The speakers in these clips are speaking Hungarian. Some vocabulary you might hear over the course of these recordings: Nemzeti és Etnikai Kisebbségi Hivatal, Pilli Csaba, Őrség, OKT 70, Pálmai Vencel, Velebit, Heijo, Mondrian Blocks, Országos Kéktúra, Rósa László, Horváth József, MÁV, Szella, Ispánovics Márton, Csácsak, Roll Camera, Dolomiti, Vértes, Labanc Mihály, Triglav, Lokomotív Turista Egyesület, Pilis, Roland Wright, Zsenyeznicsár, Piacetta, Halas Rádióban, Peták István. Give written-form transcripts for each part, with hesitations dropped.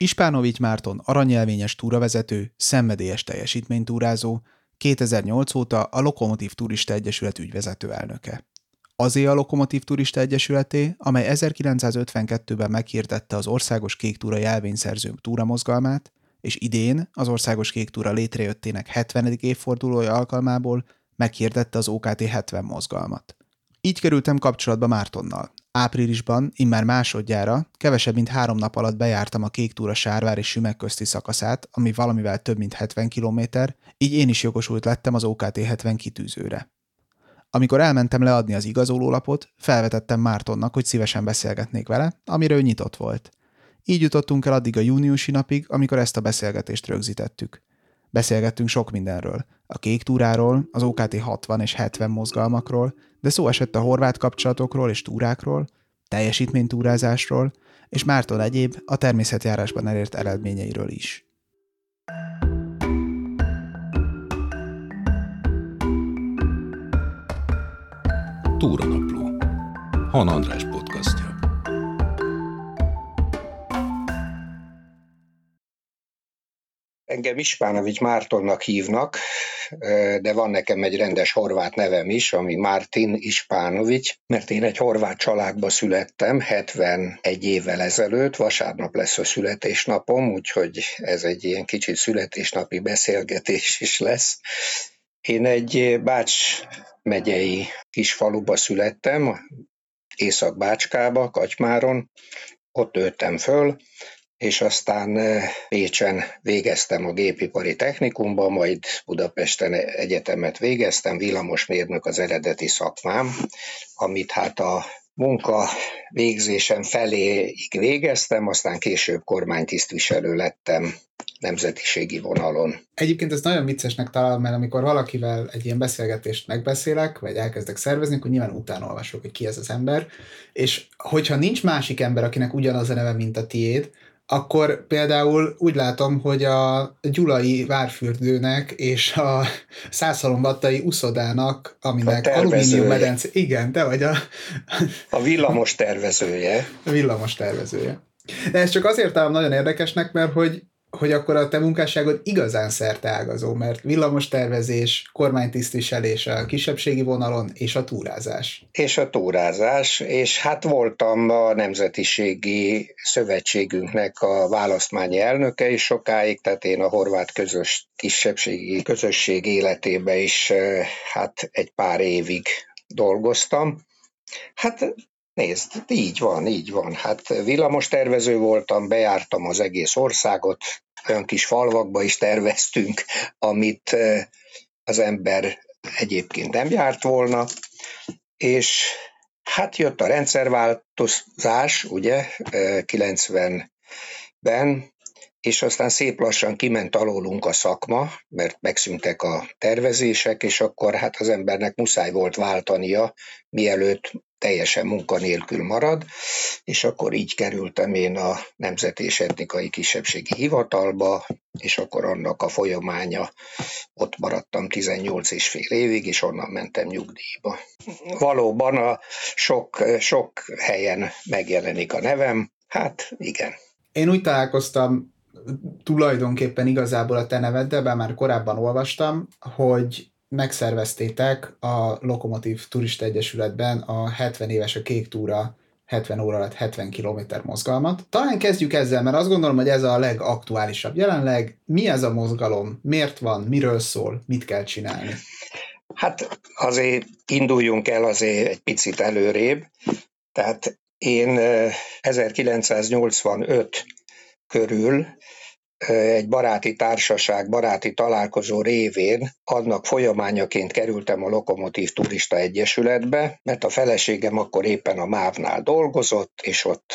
Ispánovics Márton aranyjelvényes túravezető, szenvedélyes teljesítménytúrázó, 2008 óta a Lokomotív Turista Egyesület ügyvezető elnöke. Azé a Lokomotív Turista Egyesületé, amely 1952-ben meghirdette az Országos Kéktúra jelvényszerzőnk túramozgalmát, és idén az Országos Kéktúra létrejöttének 70. évfordulója alkalmából meghirdette az OKT 70 mozgalmat. Így kerültem kapcsolatba Mártonnal. Áprilisban, immár másodjára, kevesebb mint 3 nap alatt bejártam a Kéktúra Sárvár és Sümeg közti szakaszát, ami valamivel több mint 70 kilométer, így én is jogosult lettem az OKT 70 kitűzőre. Amikor elmentem leadni az igazolólapot, felvetettem Mártonnak, hogy szívesen beszélgetnék vele, amire ő nyitott volt. Így jutottunk el addig a júniusi napig, amikor ezt a beszélgetést rögzítettük. Beszélgettünk sok mindenről, a kéktúráról, az OKT 60 és 70 mozgalmakról, de szó esett a horvát kapcsolatokról és túrákról, teljesítménytúrázásról, és Márton egyéb a természetjárásban elért eredményeiről is. Túranapló. Han András podcastja. Engem Ispánovics Mártonnak hívnak, de van nekem egy rendes horvát nevem is, ami Mártin Ispánovics, mert én egy horvát családba születtem 71 évvel ezelőtt, vasárnap lesz a születésnapom, úgyhogy ez egy ilyen kicsit születésnapi beszélgetés is lesz. Én egy Bács megyei kis faluba születtem, Észak-Bácskába, Kacsmáron, ott nőttem föl, és aztán Pécsen végeztem a gépipari technikumban, majd Budapesten egyetemet végeztem, villamosmérnök az eredeti szakmám, amit hát a munka végzésem feléig végeztem, aztán később kormánytisztviselő lettem nemzetiségi vonalon. Egyébként ez nagyon viccesnek találom, mert amikor valakivel egy ilyen beszélgetést megbeszélek, vagy elkezdek szervezni, akkor nyilván utánolvasok, hogy ki ez az ember, és hogyha nincs másik ember, akinek ugyanaz a neve, mint a tiéd, akkor például úgy látom, hogy a gyulai várfürdőnek és a szászalombattai uszodának, aminek alumínium medence, igen, te vagy a villamos tervezője. A villamos tervezője. De ez csak azért talán nagyon érdekesnek, mert hogy akkor a te munkásságod igazán szerteágazó, mert villamos tervezés, kormánytisztviselés a kisebbségi vonalon, és a túrázás. És a túrázás, és hát voltam a Nemzetiségi Szövetségünknek a választmányi elnöke is sokáig, tehát én a horvát kisebbségi közösség életében is hát egy pár évig dolgoztam. Hát nézd, így van. Hát villamos tervező voltam, bejártam az egész országot, olyan kis falvakba is terveztünk, amit az ember egyébként nem járt volna, és hát jött a rendszerváltozás, ugye, 90-ben, és aztán szép lassan kiment alólunk a szakma, mert megszűntek a tervezések, és akkor hát az embernek muszáj volt váltania, mielőtt teljesen munkanélkül marad, és akkor így kerültem én a Nemzeti és Etnikai Kisebbségi Hivatalba, és akkor annak a folyamánya, ott maradtam 18 és fél évig, és onnan mentem nyugdíjba. Valóban a sok helyen megjelenik a nevem, hát igen. Én úgy találkoztam tulajdonképpen igazából a te neveddel, bár már korábban olvastam, hogy megszerveztétek a Lokomotív Turista Egyesületben a 70 éves a Kéktúra 70 óra alatt 70 km mozgalmat. Talán kezdjük ezzel, mert azt gondolom, hogy ez a legaktuálisabb jelenleg. Mi ez a mozgalom? Miért van? Miről szól? Mit kell csinálni? Hát azért induljunk el azért egy picit előrébb. Tehát én 1985 körül egy baráti társaság, baráti találkozó révén annak folyamányaként kerültem a Lokomotív Turista Egyesületbe, mert a feleségem akkor éppen a MÁV-nál dolgozott, és ott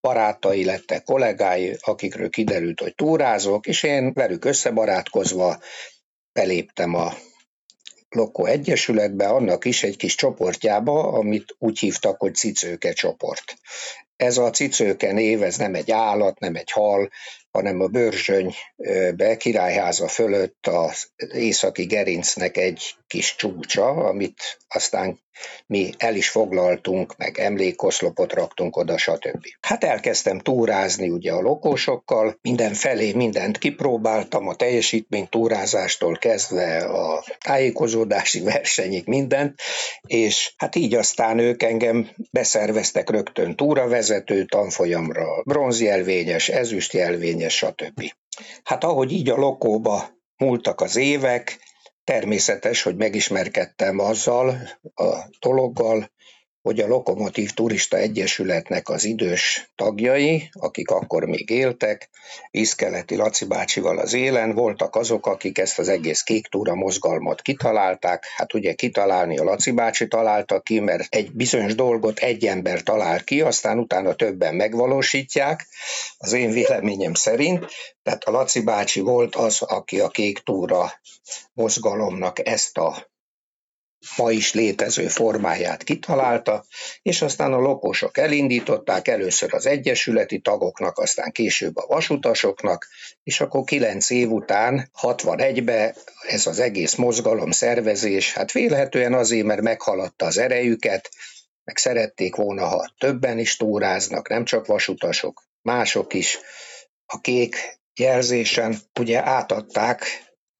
barátai lettek, kollégái, akikről kiderült, hogy túrázok, és én velük összebarátkozva beléptem a Lokó Egyesületbe, annak is egy kis csoportjába, amit úgy hívtak, hogy Cicőke csoport. Ez a Cicőke név, ez nem egy állat, nem egy hal, hanem a Börzsönybe, Királyháza fölött az északi gerincnek egy kis csúcsa, amit aztán Mi el is foglaltunk, meg emlékoszlopot raktunk oda, stb. Hát elkezdtem túrázni ugye a lokósokkal, mindenfelé mindent kipróbáltam, a teljesítménytúrázástól kezdve a tájékozódási versenyig mindent, és hát így aztán ők engem beszerveztek rögtön túravezető tanfolyamra, bronzjelvényes, ezüstjelvényes, stb. Hát ahogy így a lokóba múltak az évek, természetes, hogy megismerkedtem azzal a dologgal, hogy a Lokomotív Turista Egyesületnek az idős tagjai, akik akkor még éltek, Vizkeleti Laci bácsival az élen, voltak azok, akik ezt az egész kéktúra mozgalmat kitalálták. Hát ugye kitalálni a Laci bácsi találta ki, mert egy bizonyos dolgot egy ember talál ki, aztán utána többen megvalósítják, az én véleményem szerint. Tehát a Laci bácsi volt az, aki a kéktúra mozgalomnak ezt a ma is létező formáját kitalálta, és aztán a lokosok elindították, először az egyesületi tagoknak, aztán később a vasutasoknak, és akkor 9 év után, 61-ben ez az egész mozgalom szervezés, hát vélhetően azért, mert meghaladta az erejüket, meg szerették volna, ha többen is túráznak, nem csak vasutasok, mások is a kék jelzésen, ugye átadták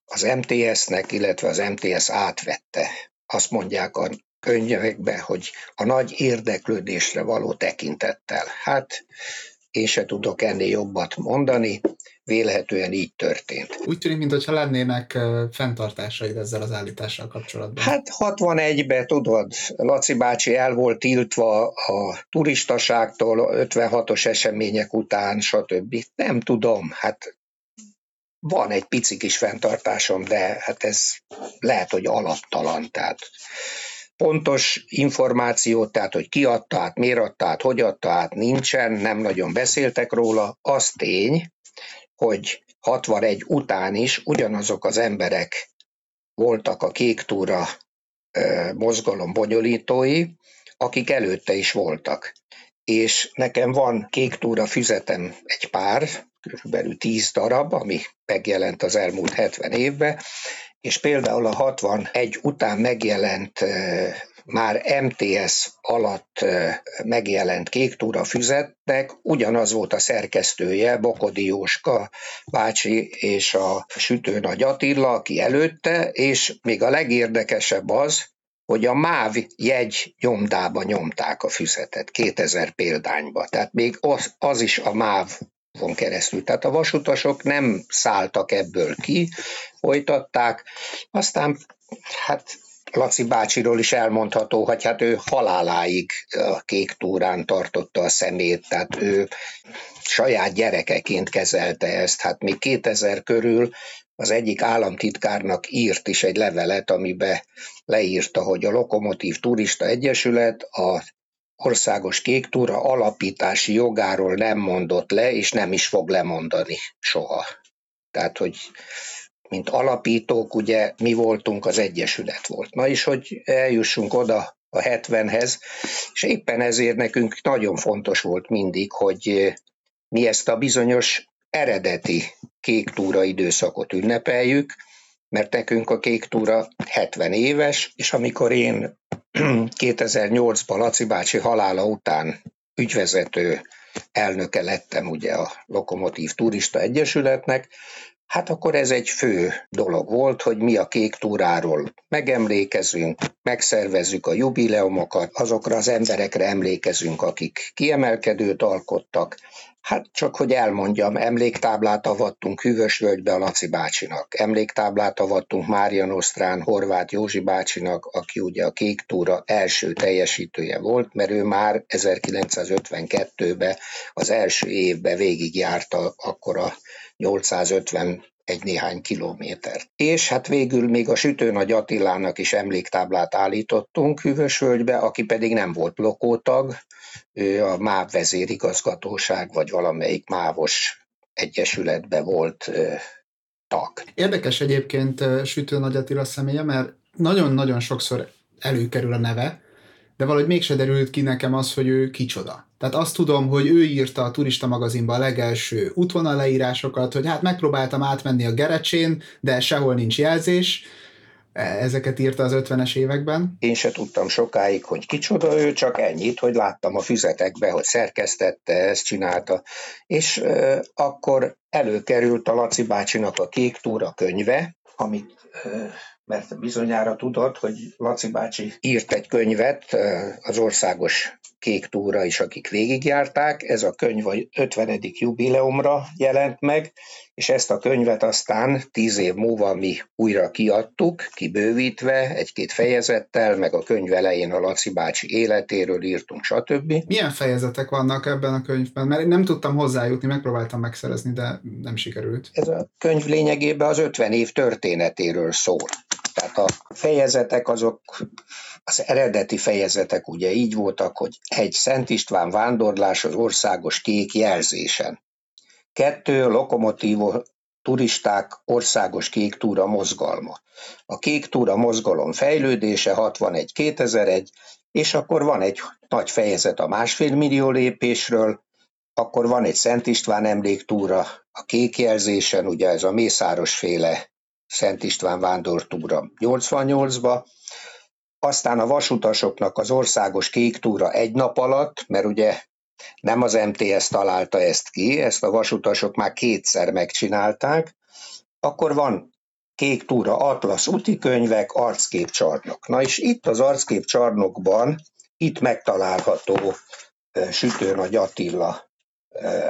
az MTS-nek, illetve az MTS átvette. Azt mondják a könyvekben, hogy a nagy érdeklődésre való tekintettel. Hát én se tudok ennél jobbat mondani, vélhetően így történt. Úgy tűnik, mintha lennének fenntartásaid ezzel az állítással kapcsolatban. Hát 61-ben, tudod, Laci bácsi el volt tiltva a turistaságtól, 56-os események után, stb. Nem tudom, hát van egy pici kis fenntartásom, de hát ez lehet, hogy alaptalan. Tehát pontos információt, tehát hogy ki adta át, miért adta át, hogy adta át, nincsen, nem nagyon beszéltek róla. Az tény, hogy 61 után is ugyanazok az emberek voltak a kéktúra mozgalom bonyolítói, akik előtte is voltak. És nekem van kéktúra füzetem egy pár, körülbelül 10 darab, ami megjelent az elmúlt 70 évben, és például a 61 után megjelent, már MTS alatt megjelent kéktúra füzetnek ugyanaz volt a szerkesztője, Bokodi József bácsi és a Sütő-Nagy Attila, aki előtte, és még a legérdekesebb az, hogy a MÁV jegy nyomdába nyomták a füzetet 2000 példányba, tehát még az is a MÁV keresztül. Tehát a vasutasok nem szálltak ebből ki, folytatták. Aztán hát Laci bácsiról is elmondható, hogy hát ő haláláig a kéktúrán tartotta a szemét, tehát ő saját gyerekeként kezelte ezt. Hát még 2000 körül az egyik államtitkárnak írt is egy levelet, amiben leírta, hogy a Lokomotív Turista Egyesület a Országos Kéktúra alapítási jogáról nem mondott le, és nem is fog lemondani soha. Tehát, hogy mint alapítók, ugye mi voltunk, az Egyesület volt. Na és hogy eljussunk oda a 70-hez, és éppen ezért nekünk nagyon fontos volt mindig, hogy mi ezt a bizonyos eredeti kéktúra időszakot ünnepeljük, mert nekünk a kéktúra 70 éves, és amikor én 2008-ban Laci bácsi halála után ügyvezető elnöke lettem ugye a Lokomotív Turista Egyesületnek, hát akkor ez egy fő dolog volt, hogy mi a kéktúráról megemlékezünk, megszervezzük a jubileumokat, azokra az emberekre emlékezünk, akik kiemelkedőt alkottak. Hát csak, hogy elmondjam, emléktáblát avattunk Hűvös völgybe a Laci bácsinak, emléktáblát avattunk Mária Nosztrán Horváth József bácsinak, aki ugye a kéktúra első teljesítője volt, mert ő már 1952-ben az első évben végigjárta akkor a 850 egy néhány kilométert. És hát végül még a Sütő-Nagy Attilának is emléktáblát állítottunk Hűvös völgybe, aki pedig nem volt lokótag, ő a MÁV vezérigazgatóság, vagy valamelyik mávos egyesületbe volt tag. Érdekes egyébként Sütő-Nagy Attila személye, mert nagyon-nagyon sokszor előkerül a neve, de valahogy mégse derült ki nekem az, hogy ő kicsoda. Tehát azt tudom, hogy ő írta a Turista Magazinba a legelső útvonal leírásokat, hogy hát megpróbáltam átmenni a Gerecsén, de sehol nincs jelzés, Ezeket írta az 50-es években. Én se tudtam sokáig, hogy kicsoda ő, csak ennyit, hogy láttam a füzetekbe, hogy szerkesztette, ezt csinálta. És akkor előkerült a Laci bácsinak a Kéktúra könyve, amit, mert bizonyára tudod, hogy Laci bácsi írt egy könyvet, az Országos Kéktúra is, akik végigjárták. Ez a könyv a 50. jubileumra jelent meg, és ezt a könyvet aztán 10 év múlva mi újra kiadtuk, kibővítve, egy-két fejezettel, meg a könyv elején a Laci bácsi életéről írtunk, stb. Milyen fejezetek vannak ebben a könyvben? Mert én nem tudtam hozzájutni, megpróbáltam megszerezni, de nem sikerült. Ez a könyv lényegében az 50 év történetéről szól. Tehát a fejezetek azok, az eredeti fejezetek ugye így voltak, hogy egy Szent István vándorlás az országos kék jelzésen. 2. Lokomotív turisták országos kéktúra mozgalma. A kéktúra mozgalom fejlődése 61-2001, és akkor van egy nagy fejezet a 1,5 millió lépésről, akkor van egy Szent István emléktúra a kék jelzésen, ugye ez a Mészáros féle Szent István vándortúra 88-ba, aztán a vasutasoknak az országos kéktúra egy nap alatt, mert ugye nem az MTS találta ezt ki, ezt a vasutasok már kétszer megcsinálták, akkor van kéktúra atlasz útikönyvek, arcképcsarnok. Na és itt az arcképcsarnokban, itt megtalálható Sütő-Nagy Attila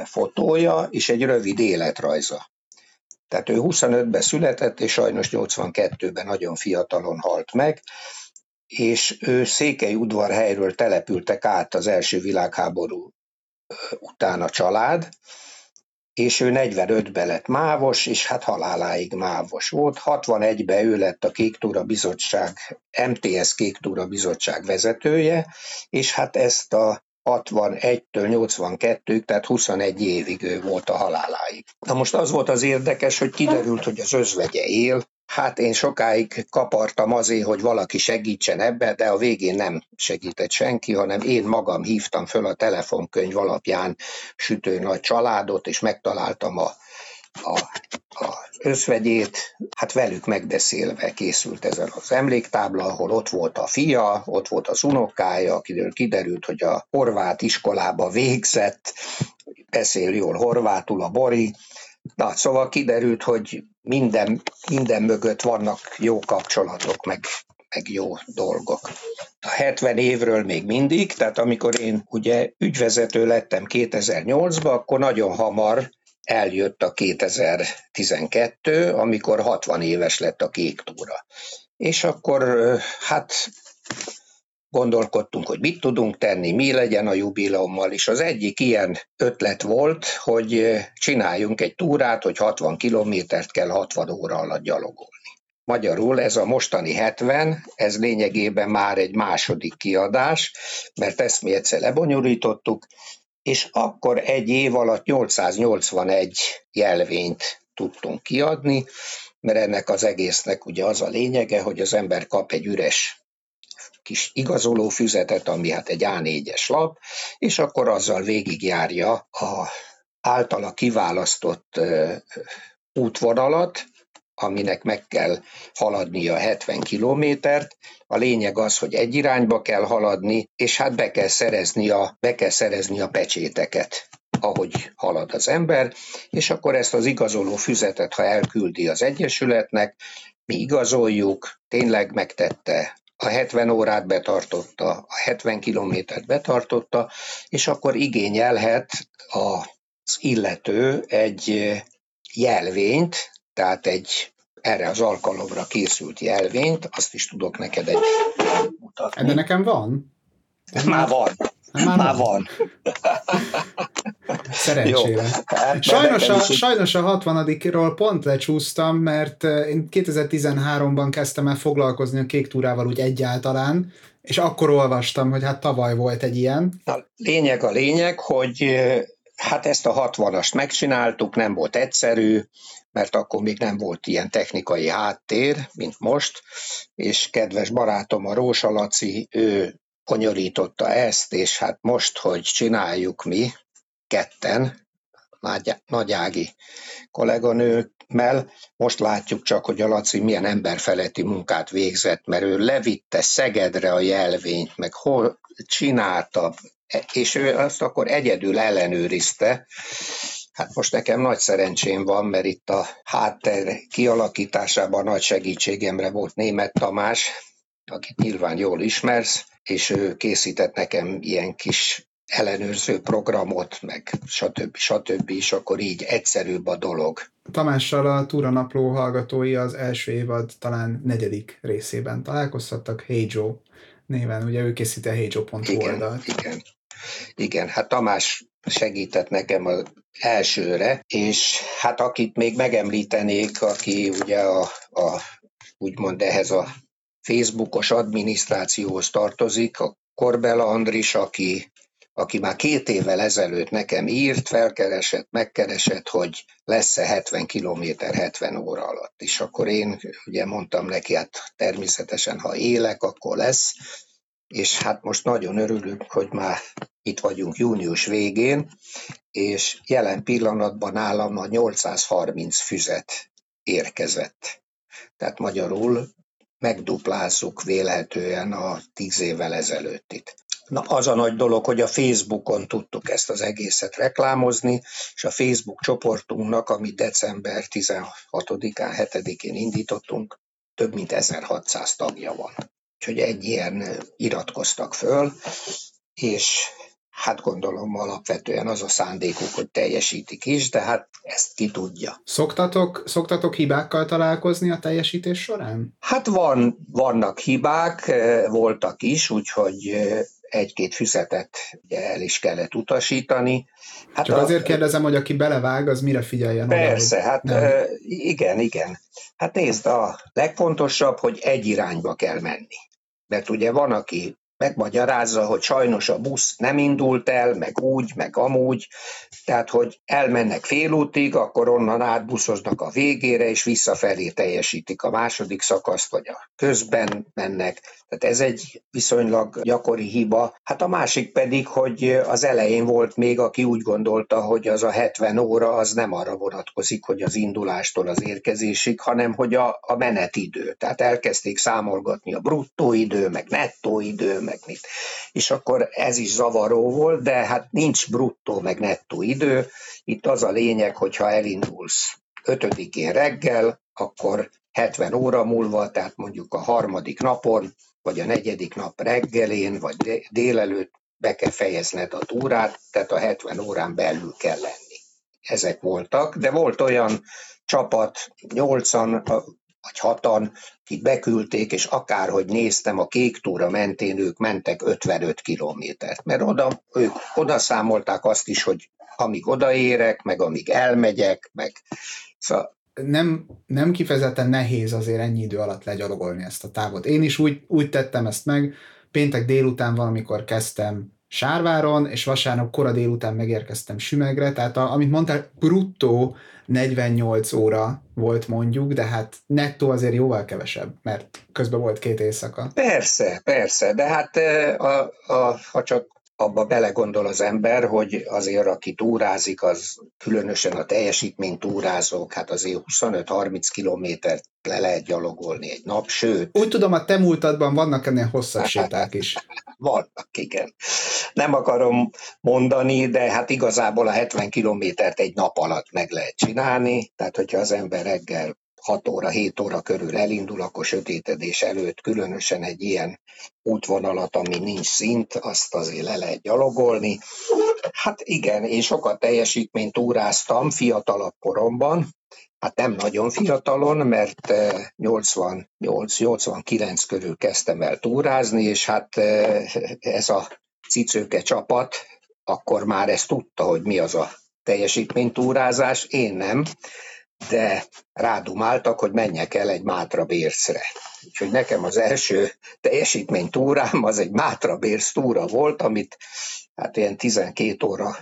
fotója és egy rövid életrajza. Tehát ő 25-ben született, és sajnos 82-ben nagyon fiatalon halt meg, és ő Székelyudvarhelyről települtek át az első világháború után a család, és ő 45-ben lett mávos, és hát haláláig mávos volt. 61-ben ő lett a Kéktúra Bizottság, MTS Kéktúra Bizottság vezetője, és hát ezt a 61-től 82-ig, tehát 21 évig ő volt a haláláig. Na most az volt az érdekes, hogy kiderült, hogy az özvegye él. Hát én sokáig kapartam azért, hogy valaki segítsen ebbe, de a végén nem segített senki, hanem én magam hívtam föl a telefonkönyv alapján Sütő-Nagy családot, és megtaláltam az özvegyét, hát velük megbeszélve készült ezen az emléktábla, ahol ott volt a fia, ott volt az unokája, akiről kiderült, hogy a horvát iskolába végzett, beszél jól horvátul a Bori. Na, szóval kiderült, hogy minden mögött vannak jó kapcsolatok, meg jó dolgok. A 70 évről még mindig, tehát amikor én ugye ügyvezető lettem 2008-ban, akkor nagyon hamar eljött a 2012, amikor 60 éves lett a Kéktúra. És akkor hát gondolkodtunk, hogy mit tudunk tenni, mi legyen a jubileummal, és az egyik ilyen ötlet volt, hogy csináljunk egy túrát, hogy 60 kilométert kell 60 óra alatt gyalogolni. Magyarul ez a mostani 70, ez lényegében már egy második kiadás, mert ezt mi egyszer lebonyolítottuk, és akkor egy év alatt 881 jelvényt tudtunk kiadni, mert ennek az egésznek ugye az a lényege, hogy az ember kap egy üres kis igazoló füzetet, ami hát egy A4-es lap, és akkor azzal végigjárja a általa kiválasztott útvonalat, aminek meg kell haladnia 70 kilométert. A lényeg az, hogy egy irányba kell haladni, és hát be kell szerezni a pecséteket, ahogy halad az ember, és akkor ezt az igazoló füzetet, ha elküldi az Egyesületnek, mi igazoljuk, tényleg megtette, a 70 órát betartotta, a 70 kilométert betartotta, és akkor igényelhet az illető egy jelvényt, tehát egy erre az alkalomra készült jelvényt, azt is tudok neked egy mutatni. De nekem van? Már van. Szerencsére. Hát, sajnos a 60-ról pont lecsúsztam, mert én 2013-ban kezdtem el foglalkozni a Kéktúrával úgy egyáltalán, és akkor olvastam, hogy hát tavaly volt egy ilyen. A lényeg, hogy hát ezt a 60-ast megcsináltuk, nem volt egyszerű, mert akkor még nem volt ilyen technikai háttér, mint most, és kedves barátom a Rósa Laci, ő konyorította ezt, és hát most, hogy csináljuk mi ketten, Nagy Ági kolléganőmmel. Most látjuk csak, hogy a Laci milyen emberfeletti munkát végzett, mert ő levitte Szegedre a jelvényt, meg hol csinálta, és ő azt akkor egyedül ellenőrizte. Hát most nekem nagy szerencsém van, mert itt a háttér kialakításában nagy segítségemre volt Németh Tamás, akit nyilván jól ismersz, és ő készített nekem ilyen kis ellenőrző programot, meg stb. És akkor így egyszerűbb a dolog. Tamással a Túranapló hallgatói az első évad talán 4. részében találkozhattak, Heijo néven, ugye ő készít a heijo.hu oldalt. Igen, hát Tamás segített nekem az elsőre, és hát akit még megemlítenék, aki ugye a úgymond ehhez a Facebookos adminisztrációhoz tartozik, a Korbela Andris, aki már 2 évvel ezelőtt nekem írt, felkeresett, megkeresett, hogy lesz-e 70 kilométer 70 óra alatt. És akkor én ugye mondtam neki, hát természetesen, ha élek, akkor lesz. És hát most nagyon örülünk, hogy már itt vagyunk június végén, és jelen pillanatban nálam a 830 füzet érkezett. Tehát magyarul megduplázzuk vélhetően a 10 évvel ezelőttit. Na, az a nagy dolog, hogy a Facebookon tudtuk ezt az egészet reklámozni, és a Facebook csoportunknak, ami december 16-án, 7-én indítottunk, több mint 1600 tagja van. Úgyhogy egy ilyen iratkoztak föl, és hát gondolom alapvetően az a szándékuk, hogy teljesítik is, de hát ezt ki tudja. Szoktatok hibákkal találkozni a teljesítés során? Hát vannak hibák, voltak is, úgyhogy egy-két füzetet el is kellett utasítani. Hát csak azért kérdezem, hogy aki belevág, az mire figyeljen? Persze, oda, hát nem. Igen. Hát nézd, a legfontosabb, hogy egy irányba kell menni. Mert ugye van, aki megmagyarázza, hogy sajnos a busz nem indult el, meg úgy, meg amúgy, tehát hogy elmennek félútig, akkor onnan átbuszoznak a végére, és visszafelé teljesítik a második szakaszt, vagy a közben mennek. Tehát ez egy viszonylag gyakori hiba. Hát a másik pedig, hogy az elején volt még, aki úgy gondolta, hogy az a 70 óra az nem arra vonatkozik, hogy az indulástól az érkezésig, hanem hogy a menetidő. Tehát elkezdték számolgatni a bruttó idő, meg nettó idő, meg mit. És akkor ez is zavaró volt, de hát nincs bruttó, meg nettó idő. Itt az a lényeg, hogyha elindulsz 5-én reggel, akkor 70 óra múlva, tehát mondjuk a 3. napon, vagy a 4. nap reggelén, vagy délelőtt be kell fejezned a túrát, tehát a 70 órán belül kell lenni. Ezek voltak, de volt olyan csapat, 8-an vagy 6-an, akik beküldték, és akárhogy néztem, a Kéktúra mentén ők mentek 55 kilométert, mert ők odaszámolták azt is, hogy amíg odaérek, meg amíg elmegyek, meg... Szóval nem kifejezetten nehéz azért ennyi idő alatt legyalogolni ezt a távot. Én is úgy tettem ezt meg, péntek délután valamikor kezdtem Sárváron, és vasárnap kora délután megérkeztem Sümegre, tehát amit mondtál, bruttó 48 óra volt mondjuk, de hát nettó azért jóval kevesebb, mert közben volt 2 éjszaka. Persze, de hát ha csak abba belegondol az ember, hogy azért, aki túrázik, az különösen a teljesítménytúrázók, hát azért 25-30 kilométert le lehet gyalogolni egy nap, sőt... Úgy tudom, a te múltadban vannak ennél hosszabb séták is. Vannak, igen. Nem akarom mondani, de hát igazából a 70 kilométert egy nap alatt meg lehet csinálni, tehát hogyha az ember reggel 6 óra, 7 óra körül elindul, akkor sötétedés előtt különösen egy ilyen útvonalat, ami nincs szint, azt azért le lehet gyalogolni. Hát igen, én sokat teljesítményt túráztam fiatalabb koromban, hát nem nagyon fiatalon, mert 88-89 körül kezdtem el túrázni, és hát ez a Cicőke csapat akkor már ezt tudta, hogy mi az a teljesítménytúrázás, én nem, de rádumáltak, hogy menjek el egy Mátrabércre. Úgyhogy nekem az első teljesítménytúrám az egy Mátrabérc túra volt, amit hát ilyen 12 óra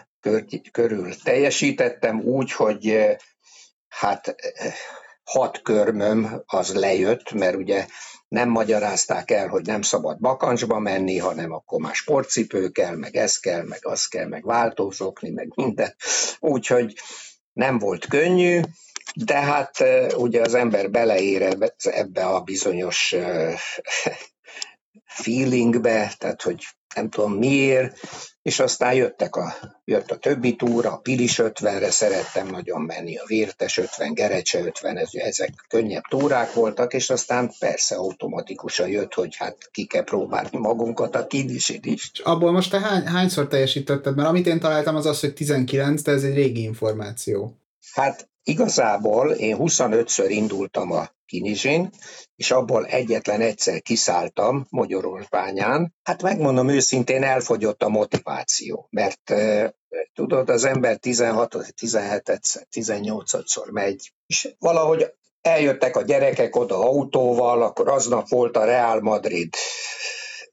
körül teljesítettem, úgy, hogy hát 6 körmöm az lejött, mert ugye nem magyarázták el, hogy nem szabad bakancsba menni, hanem akkor már sportcipő kell, meg ez kell, meg az kell, meg váltózokni, meg minden. Úgyhogy Nem volt könnyű, de hát ugye az ember beleérez ebbe a bizonyos feelingbe, tehát hogy nem tudom miért, és aztán jött a többi túra, a Pilis 50-re szerettem nagyon menni, a Vértes 50, Gerecse 50, ezek könnyebb túrák voltak, és aztán persze automatikusan jött, hogy hát ki kell próbálni magunkat a Kinisin is. Abból most te hányszor teljesítetted? Mert amit én találtam az az, hogy 19, de ez egy régi információ. Hát igazából én 25-ször indultam a Kinizsin, és abból egyetlen egyszer kiszálltam Magyarországon. Hát megmondom őszintén, elfogyott a motiváció, mert tudod, az ember 16-et, 17-et, 18-szor megy, és valahogy eljöttek a gyerekek oda autóval, akkor aznap volt a Real Madrid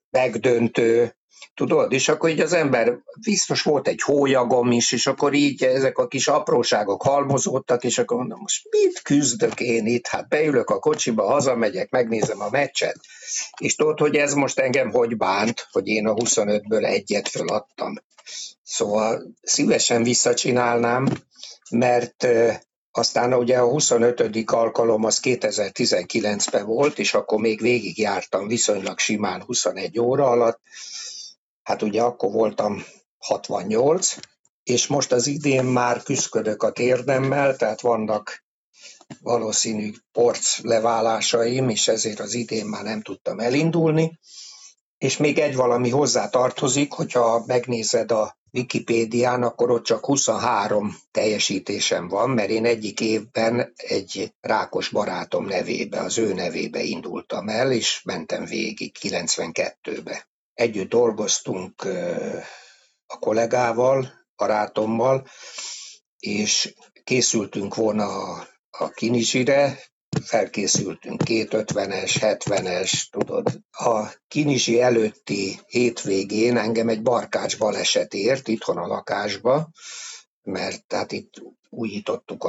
megdöntő, tudod, és akkor így az ember, biztos volt egy hólyagom is, és akkor így ezek a kis apróságok halmozódtak, és akkor mondom, most mit küzdök én itt? Hát beülök a kocsiba, hazamegyek, megnézem a meccset, és tudod, hogy ez most engem hogy bánt, hogy én a 25-ből egyet feladtam. Szóval szívesen visszacsinálnám, mert aztán ugye a 25. alkalom az 2019-ben volt, és akkor még végigjártam viszonylag simán 21 óra alatt. Hát ugye akkor voltam 68, és most az idén már küszködök a térdemmel, tehát vannak valószínű porc leválásaim, és ezért az idén már nem tudtam elindulni. És még egy valami hozzá tartozik, hogyha megnézed a Wikipédián, akkor ott csak 23 teljesítésem van, mert én egyik évben egy rákos barátom nevébe, az ő nevébe indultam el, és mentem végig 92-be. Együtt dolgoztunk a kollégával, barátommal, és készültünk volna a Kinizsire, felkészültünk 250-es, 70-es, tudod. A Kinizsi előtti hétvégén engem egy barkács baleset ért itthon a lakásba, mert hát itt újítottuk,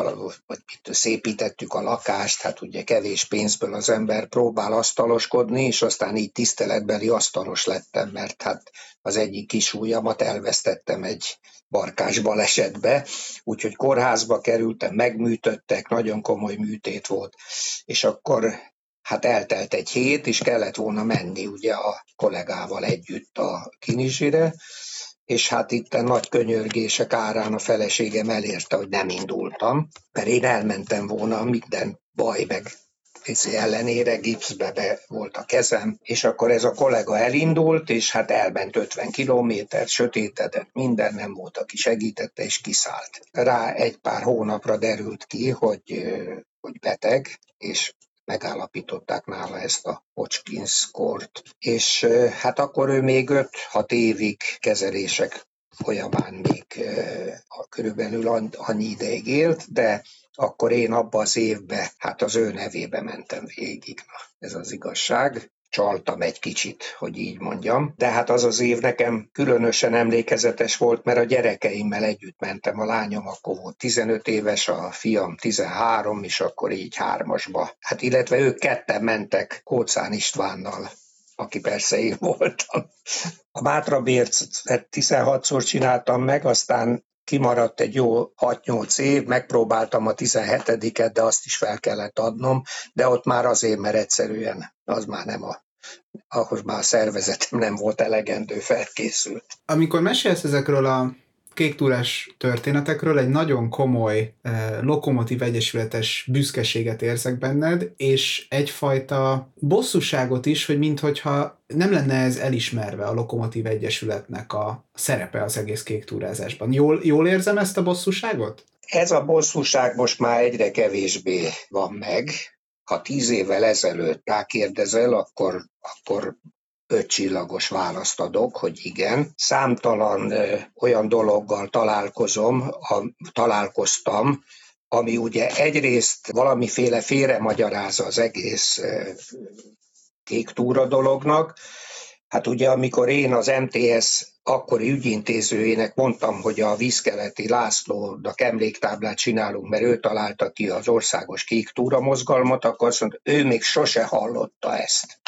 vagy szépítettük a lakást, hát ugye kevés pénzből az ember próbál asztaloskodni, és aztán így tiszteletbeli asztalos lettem, mert hát az egyik kis ujjamat elvesztettem egy barkás balesetbe, úgyhogy kórházba kerültem, megműtöttek, nagyon komoly műtét volt, és akkor hát eltelt egy hét, és kellett volna menni ugye a kollégával együtt a Kinizsire, és hát itt a nagy könyörgések árán a feleségem elérte, hogy nem indultam, mert én elmentem volna, minden baj meg ellenére, gipszbe be volt a kezem, és akkor ez a kollega elindult, és hát elment 50 kilométer, sötétedett, minden, nem volt, aki segítette, és kiszállt. Rá egy pár hónapra derült ki, hogy beteg, és megállapították nála ezt a Hodgkin-kort, és hát akkor ő még 5-6 évig kezelések folyamán még körülbelül annyi ideig élt, de akkor én abba az évbe, hát az ő nevébe mentem végig. Na, ez az igazság. Csaltam egy kicsit, hogy így mondjam, de hát az az év nekem különösen emlékezetes volt, mert a gyerekeimmel együtt mentem, a lányom akkor volt 15 éves, a fiam 13, és akkor így 3-asba. Hát illetve ők ketten mentek Kóczán Istvánnal, aki persze én voltam. A Mátrabércet 16-szor csináltam meg, aztán kimaradt egy jó 6-8 év, megpróbáltam a 17-et, de azt is fel kellett adnom, de ott már azért, mert egyszerűen az már nem ahhoz már a szervezetem nem volt elegendő felkészült. Amikor mesélsz ezekről a kéktúrás történetekről, egy nagyon komoly Lokomotív Egyesületes büszkeséget érzek benned, és egyfajta bosszúságot is, hogy minthogyha nem lenne ez elismerve a Lokomotív Egyesületnek a szerepe az egész kéktúrázásban. Jól érzem ezt a bosszúságot? Ez a bosszúság most már egyre kevésbé van meg. Ha 10 évvel ezelőtt rákérdezel, akkor 5 csillagos választ adok, hogy igen. Számtalan olyan dologgal találkoztam, ami ugye egyrészt valamiféle félremagyarázza az egész kéktúra dolognak. Hát ugye amikor én az MTS akkori ügyintézőjének mondtam, hogy a Vizkeleti Lászlónak emléktáblát csinálunk, mert ő találta ki az Országos Kéktúra mozgalmat, akkor azt mondta, ő még sose hallotta ezt.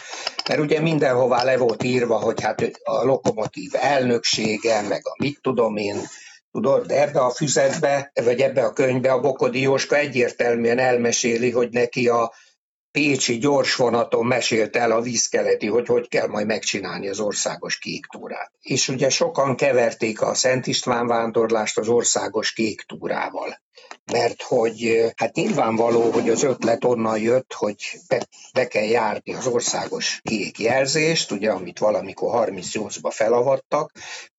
Mert ugye mindenhová le volt írva, hogy hát a Lokomotív elnöksége, meg a mit tudom én, Tudod, de ebbe a füzetbe, vagy ebbe a könyvbe a Bokodi Jóska egyértelműen elmeséli, hogy neki a pécsi gyorsvonaton mesélt el a Vizkeleti, hogy kell majd megcsinálni az országos kéktúrát. És ugye sokan keverték a Szent István vándorlást az országos kéktúrával, mert hogy hát nyilvánvaló, hogy az ötlet onnan jött, hogy be kell járni az országos kék jelzést, ugye, amit valamikor 38-ban felavattak.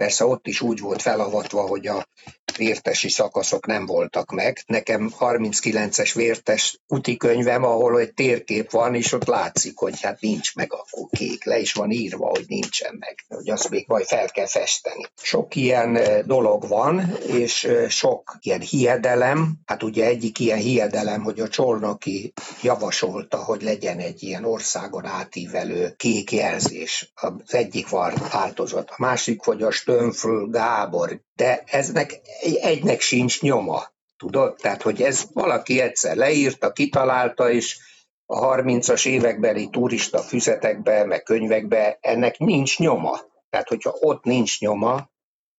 Persze ott is úgy volt felavatva, hogy a vértesi szakaszok nem voltak meg. Nekem 39-es vértes utikönyvem, ahol egy térkép van, és ott látszik, hogy hát nincs meg akkor kék. Le is van írva, hogy nincsen meg, hogy azt még majd fel kell festeni. Sok ilyen dolog van, és sok ilyen hiedelem. Hát ugye egyik ilyen hiedelem, hogy a Csolnoki javasolta, hogy legyen egy ilyen országon átívelő kék jelzés. Az egyik változat. A másik, hogy a Stönfl Gábor. De eznek egynek sincs nyoma, tudod? Tehát, hogy ez valaki egyszer leírta, kitalálta, és a 30-as évekbeli turista füzetekben, meg könyvekben ennek nincs nyoma. Tehát, hogyha ott nincs nyoma,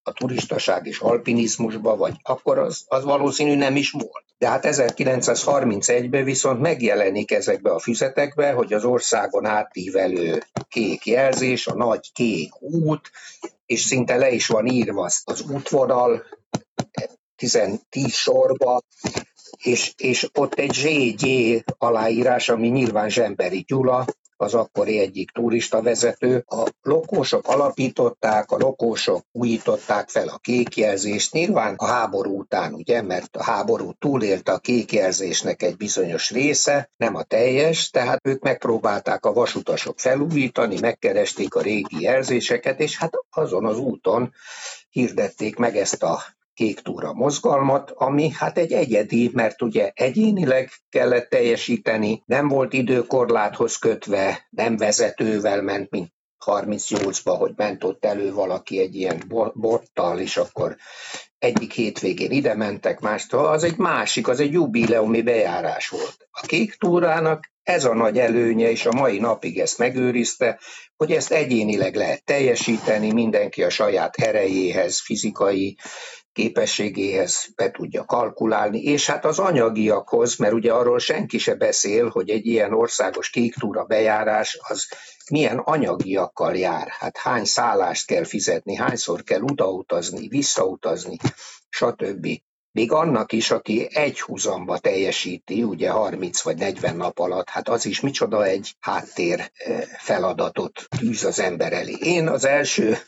a turistaság és alpinizmusba, vagy akkor az valószínű nem is volt. De hát 1931-ben viszont megjelenik ezekbe a füzetekbe, hogy az országon átívelő kék jelzés, a nagy kék út, és szinte le is van írva az útvonal 10 sorba, és ott egy ZG aláírás, ami nyilván Zsemberi Gyula, az akkori egyik turistavezető. A lokósok alapították, a lokósok újították fel a kékjelzést. Nyilván a háború után, ugye, mert a háború túlélte a kékjelzésnek egy bizonyos része, nem a teljes, tehát ők megpróbálták a vasutasok felújítani, megkeresték a régi jelzéseket, és hát azon az úton hirdették meg ezt a kéktúra mozgalmat, ami hát egy egyedi, mert ugye egyénileg kellett teljesíteni, nem volt időkorláthoz kötve, nem vezetővel ment, mint 38-ba, hogy ment ott elő valaki egy ilyen bottal, és akkor egyik hétvégén ide mentek, mástól, az egy másik, az egy jubileumi bejárás volt. A kéktúrának ez a nagy előnye, és a mai napig ezt megőrizte, hogy ezt egyénileg lehet teljesíteni, mindenki a saját erejéhez, fizikai képességéhez be tudja kalkulálni, és hát az anyagiakhoz, mert ugye arról senki se beszél, hogy egy ilyen országos kéktúra bejárás az milyen anyagiakkal jár, hát hány szállást kell fizetni, hányszor kell odautazni, visszautazni, stb. Még annak is, aki egy huzamba teljesíti, ugye 30 vagy 40 nap alatt, hát az is micsoda egy háttér feladatot tűz az ember elé. Én az első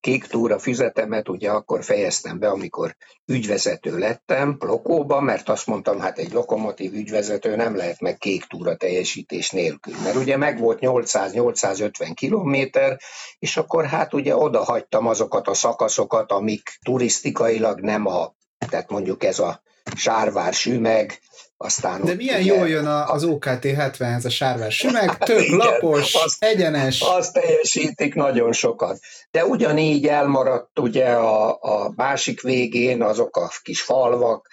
kéktúra füzetemet ugye akkor fejeztem be, amikor ügyvezető lettem Lokóba, mert azt mondtam, hát egy lokomotív ügyvezető nem lehet meg kéktúra teljesítés nélkül, mert ugye meg volt 800-850 kilométer, és akkor hát ugye odahagytam azokat a szakaszokat, amik turisztikailag nem a, tehát mondjuk ez a Sárvár, Sümeg, aztán... De milyen ugye, jól jön az OKT 70-hez a Sárvár, Sümeg, több lapos, egyenes... Azt teljesítik nagyon sokat. De ugyanígy elmaradt ugye a másik végén azok a kis falvak,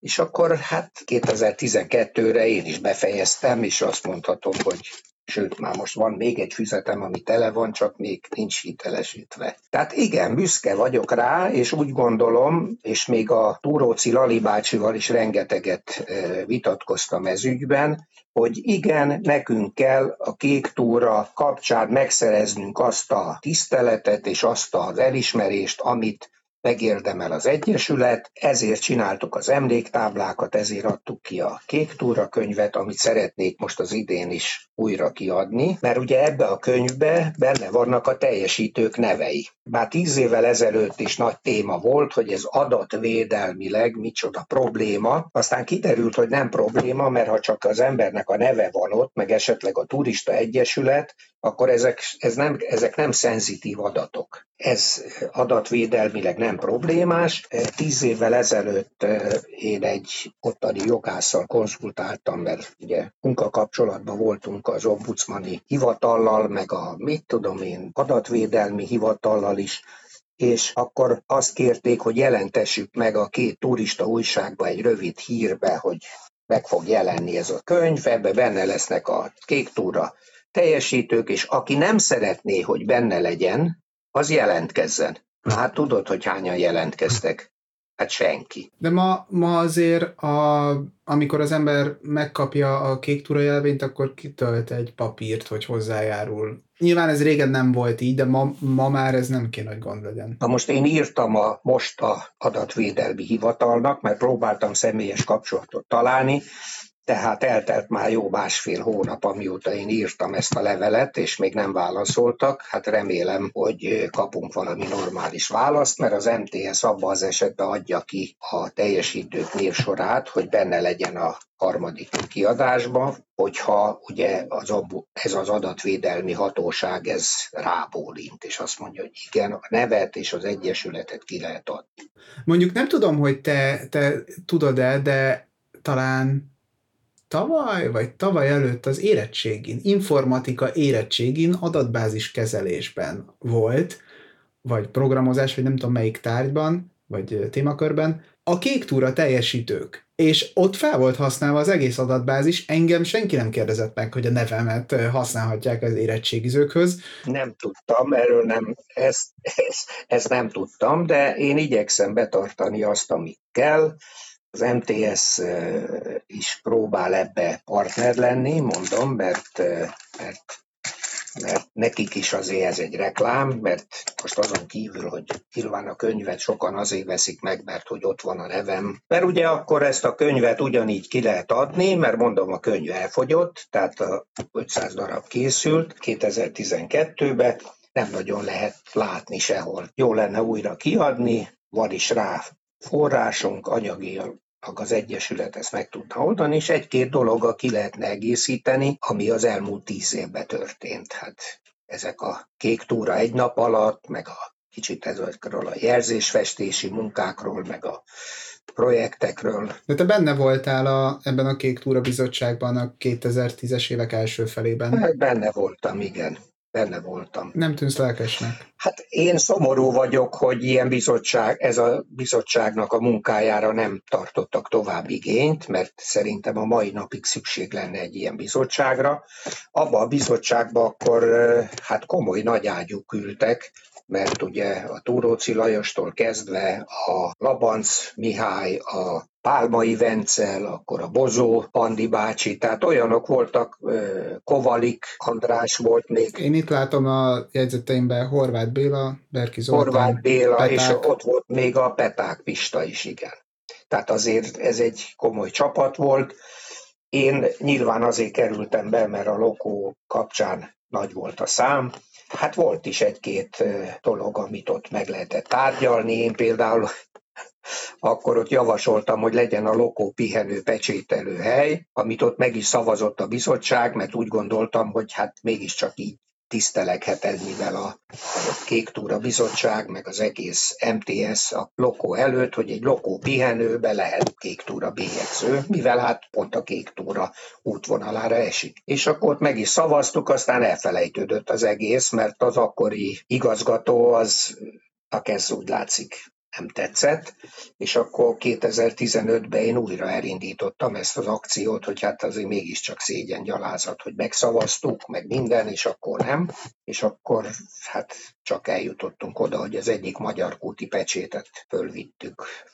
és akkor hát 2012-re én is befejeztem, és azt mondhatom, hogy sőt, már most van még egy füzetem, ami tele van, csak még nincs hitelesítve. Tehát igen, büszke vagyok rá, és úgy gondolom, és még a Túróci Lali bácsival is rengeteget vitatkoztam ez ügyben, hogy igen, nekünk kell a kéktúra kapcsán megszereznünk azt a tiszteletet és azt az elismerést, amit megérdemel az Egyesület, ezért csináltuk az emléktáblákat, ezért adtuk ki a kéktúra könyvet, amit szeretnék most az idén is újra kiadni, mert ugye ebbe a könyvbe benne vannak a teljesítők nevei. Már 10 évvel ezelőtt is nagy téma volt, hogy ez adatvédelmileg micsoda probléma, aztán kiderült, hogy nem probléma, mert ha csak az embernek a neve van ott, meg esetleg a turista egyesület, akkor ezek nem szenzitív adatok. Ez adatvédelmileg nem problémás. 10 évvel ezelőtt én egy ottani jogásszal konzultáltam, mert ugye munkakapcsolatban voltunk az ombudsmani hivatallal, meg a adatvédelmi hivatallal is, és akkor azt kérték, hogy jelentessük meg a két turista újságba egy rövid hírbe, hogy meg fog jelenni ez a könyv, ebbe benne lesznek a kéktúra teljesítők, és aki nem szeretné, hogy benne legyen, az jelentkezzen. Hát tudod, hogy hányan jelentkeztek? Hát senki. De ma azért, amikor az ember megkapja a Kéktúra jelvényt, akkor kitölt egy papírt, hogy hozzájárul. Nyilván ez régen nem volt így, de ma már ez nem kéne, hogy gond legyen. Na most én írtam most a adatvédelmi hivatalnak, mert próbáltam személyes kapcsolatot találni, tehát eltelt már jó másfél hónap, amióta én írtam ezt a levelet, és még nem válaszoltak. Hát remélem, hogy kapunk valami normális választ, mert az MTS abban az esetben adja ki a teljesítők névsorát, hogy benne legyen a harmadik kiadásba, hogyha ugye ez az adatvédelmi hatóság ez rábólint, és azt mondja, hogy igen, a nevet és az egyesületet ki lehet adni. Mondjuk nem tudom, hogy te tudod-e, de talán tavaly előtt az érettségin, informatika érettségin adatbázis kezelésben volt, vagy programozás, vagy nem tudom melyik tárgyban, vagy témakörben, a Kéktúra teljesítők. És ott fel volt használva az egész adatbázis, engem senki nem kérdezett meg, hogy a nevemet használhatják az érettségizőkhöz. Nem tudtam, erről nem, ezt nem tudtam, de én igyekszem betartani azt, amit kell. Az MTS is próbál ebbe partner lenni, mondom, mert nekik is azért ez egy reklám, mert most azon kívül, hogy nyilván a könyvet sokan azért veszik meg, mert hogy ott van a nevem. Mert ugye akkor ezt a könyvet ugyanígy ki lehet adni, mert mondom, a könyv elfogyott, tehát a 500 darab készült 2012-ben, nem nagyon lehet látni sehol. Jó lenne újra kiadni, van is rá forrásunk, anyagilag az Egyesület ezt meg tudna oldani, és egy-két dologra ki lehetne egészíteni, ami az elmúlt 10 évben történt. Hát ezek a Kéktúra egy nap alatt, meg a kicsit ezekről a jelzésfestési munkákról, meg a projektekről. De te benne voltál ebben a Kéktúra bizottságban a 2010-es évek első felében? Hát benne voltam, igen. Benne voltam. Nem tűnsz lelkesnek? Hát én szomorú vagyok, hogy ez a bizottságnak a munkájára nem tartottak tovább igényt, mert szerintem a mai napig szükség lenne egy ilyen bizottságra. Abba a bizottságba akkor hát komoly nagyágyúk ültek, mert ugye a Túróci Lajostól kezdve a Labanc Mihály, a Pálmai Vencel, akkor a Bozó Andi bácsi, tehát olyanok voltak, Kovalik András volt még. Én itt látom a jegyzeteimben Horváth Béla, Berki Zoltán, Horváth Béla, Peták. És ott volt még a Peták Pista is, igen. Tehát azért ez egy komoly csapat volt. Én nyilván azért kerültem be, mert a Lokó kapcsán nagy volt a szám. Hát volt is egy-két dolog, amit ott meg lehetett tárgyalni. Én például akkor ott javasoltam, hogy legyen a Lokó pihenő pecsételő hely, amit ott meg is szavazott a bizottság, mert úgy gondoltam, hogy hát mégiscsak így tisztelegheted, mivel a Kéktúra bizottság, meg az egész MTS a Lokó előtt, hogy egy Lokó pihenőbe lehet Kéktúra bélyegző, mivel hát pont a Kéktúra útvonalára esik. És akkor ott meg is szavaztuk, aztán elfelejtődött az egész, mert az akkori igazgató ez úgy látszik nem tetszett, és akkor 2015-ben én újra elindítottam ezt az akciót, hogy hát azért mégiscsak szégyengyalázat, hogy megszavaztuk, meg minden, és akkor nem, és akkor hát csak eljutottunk oda, hogy az egyik magyarkúti pecsétet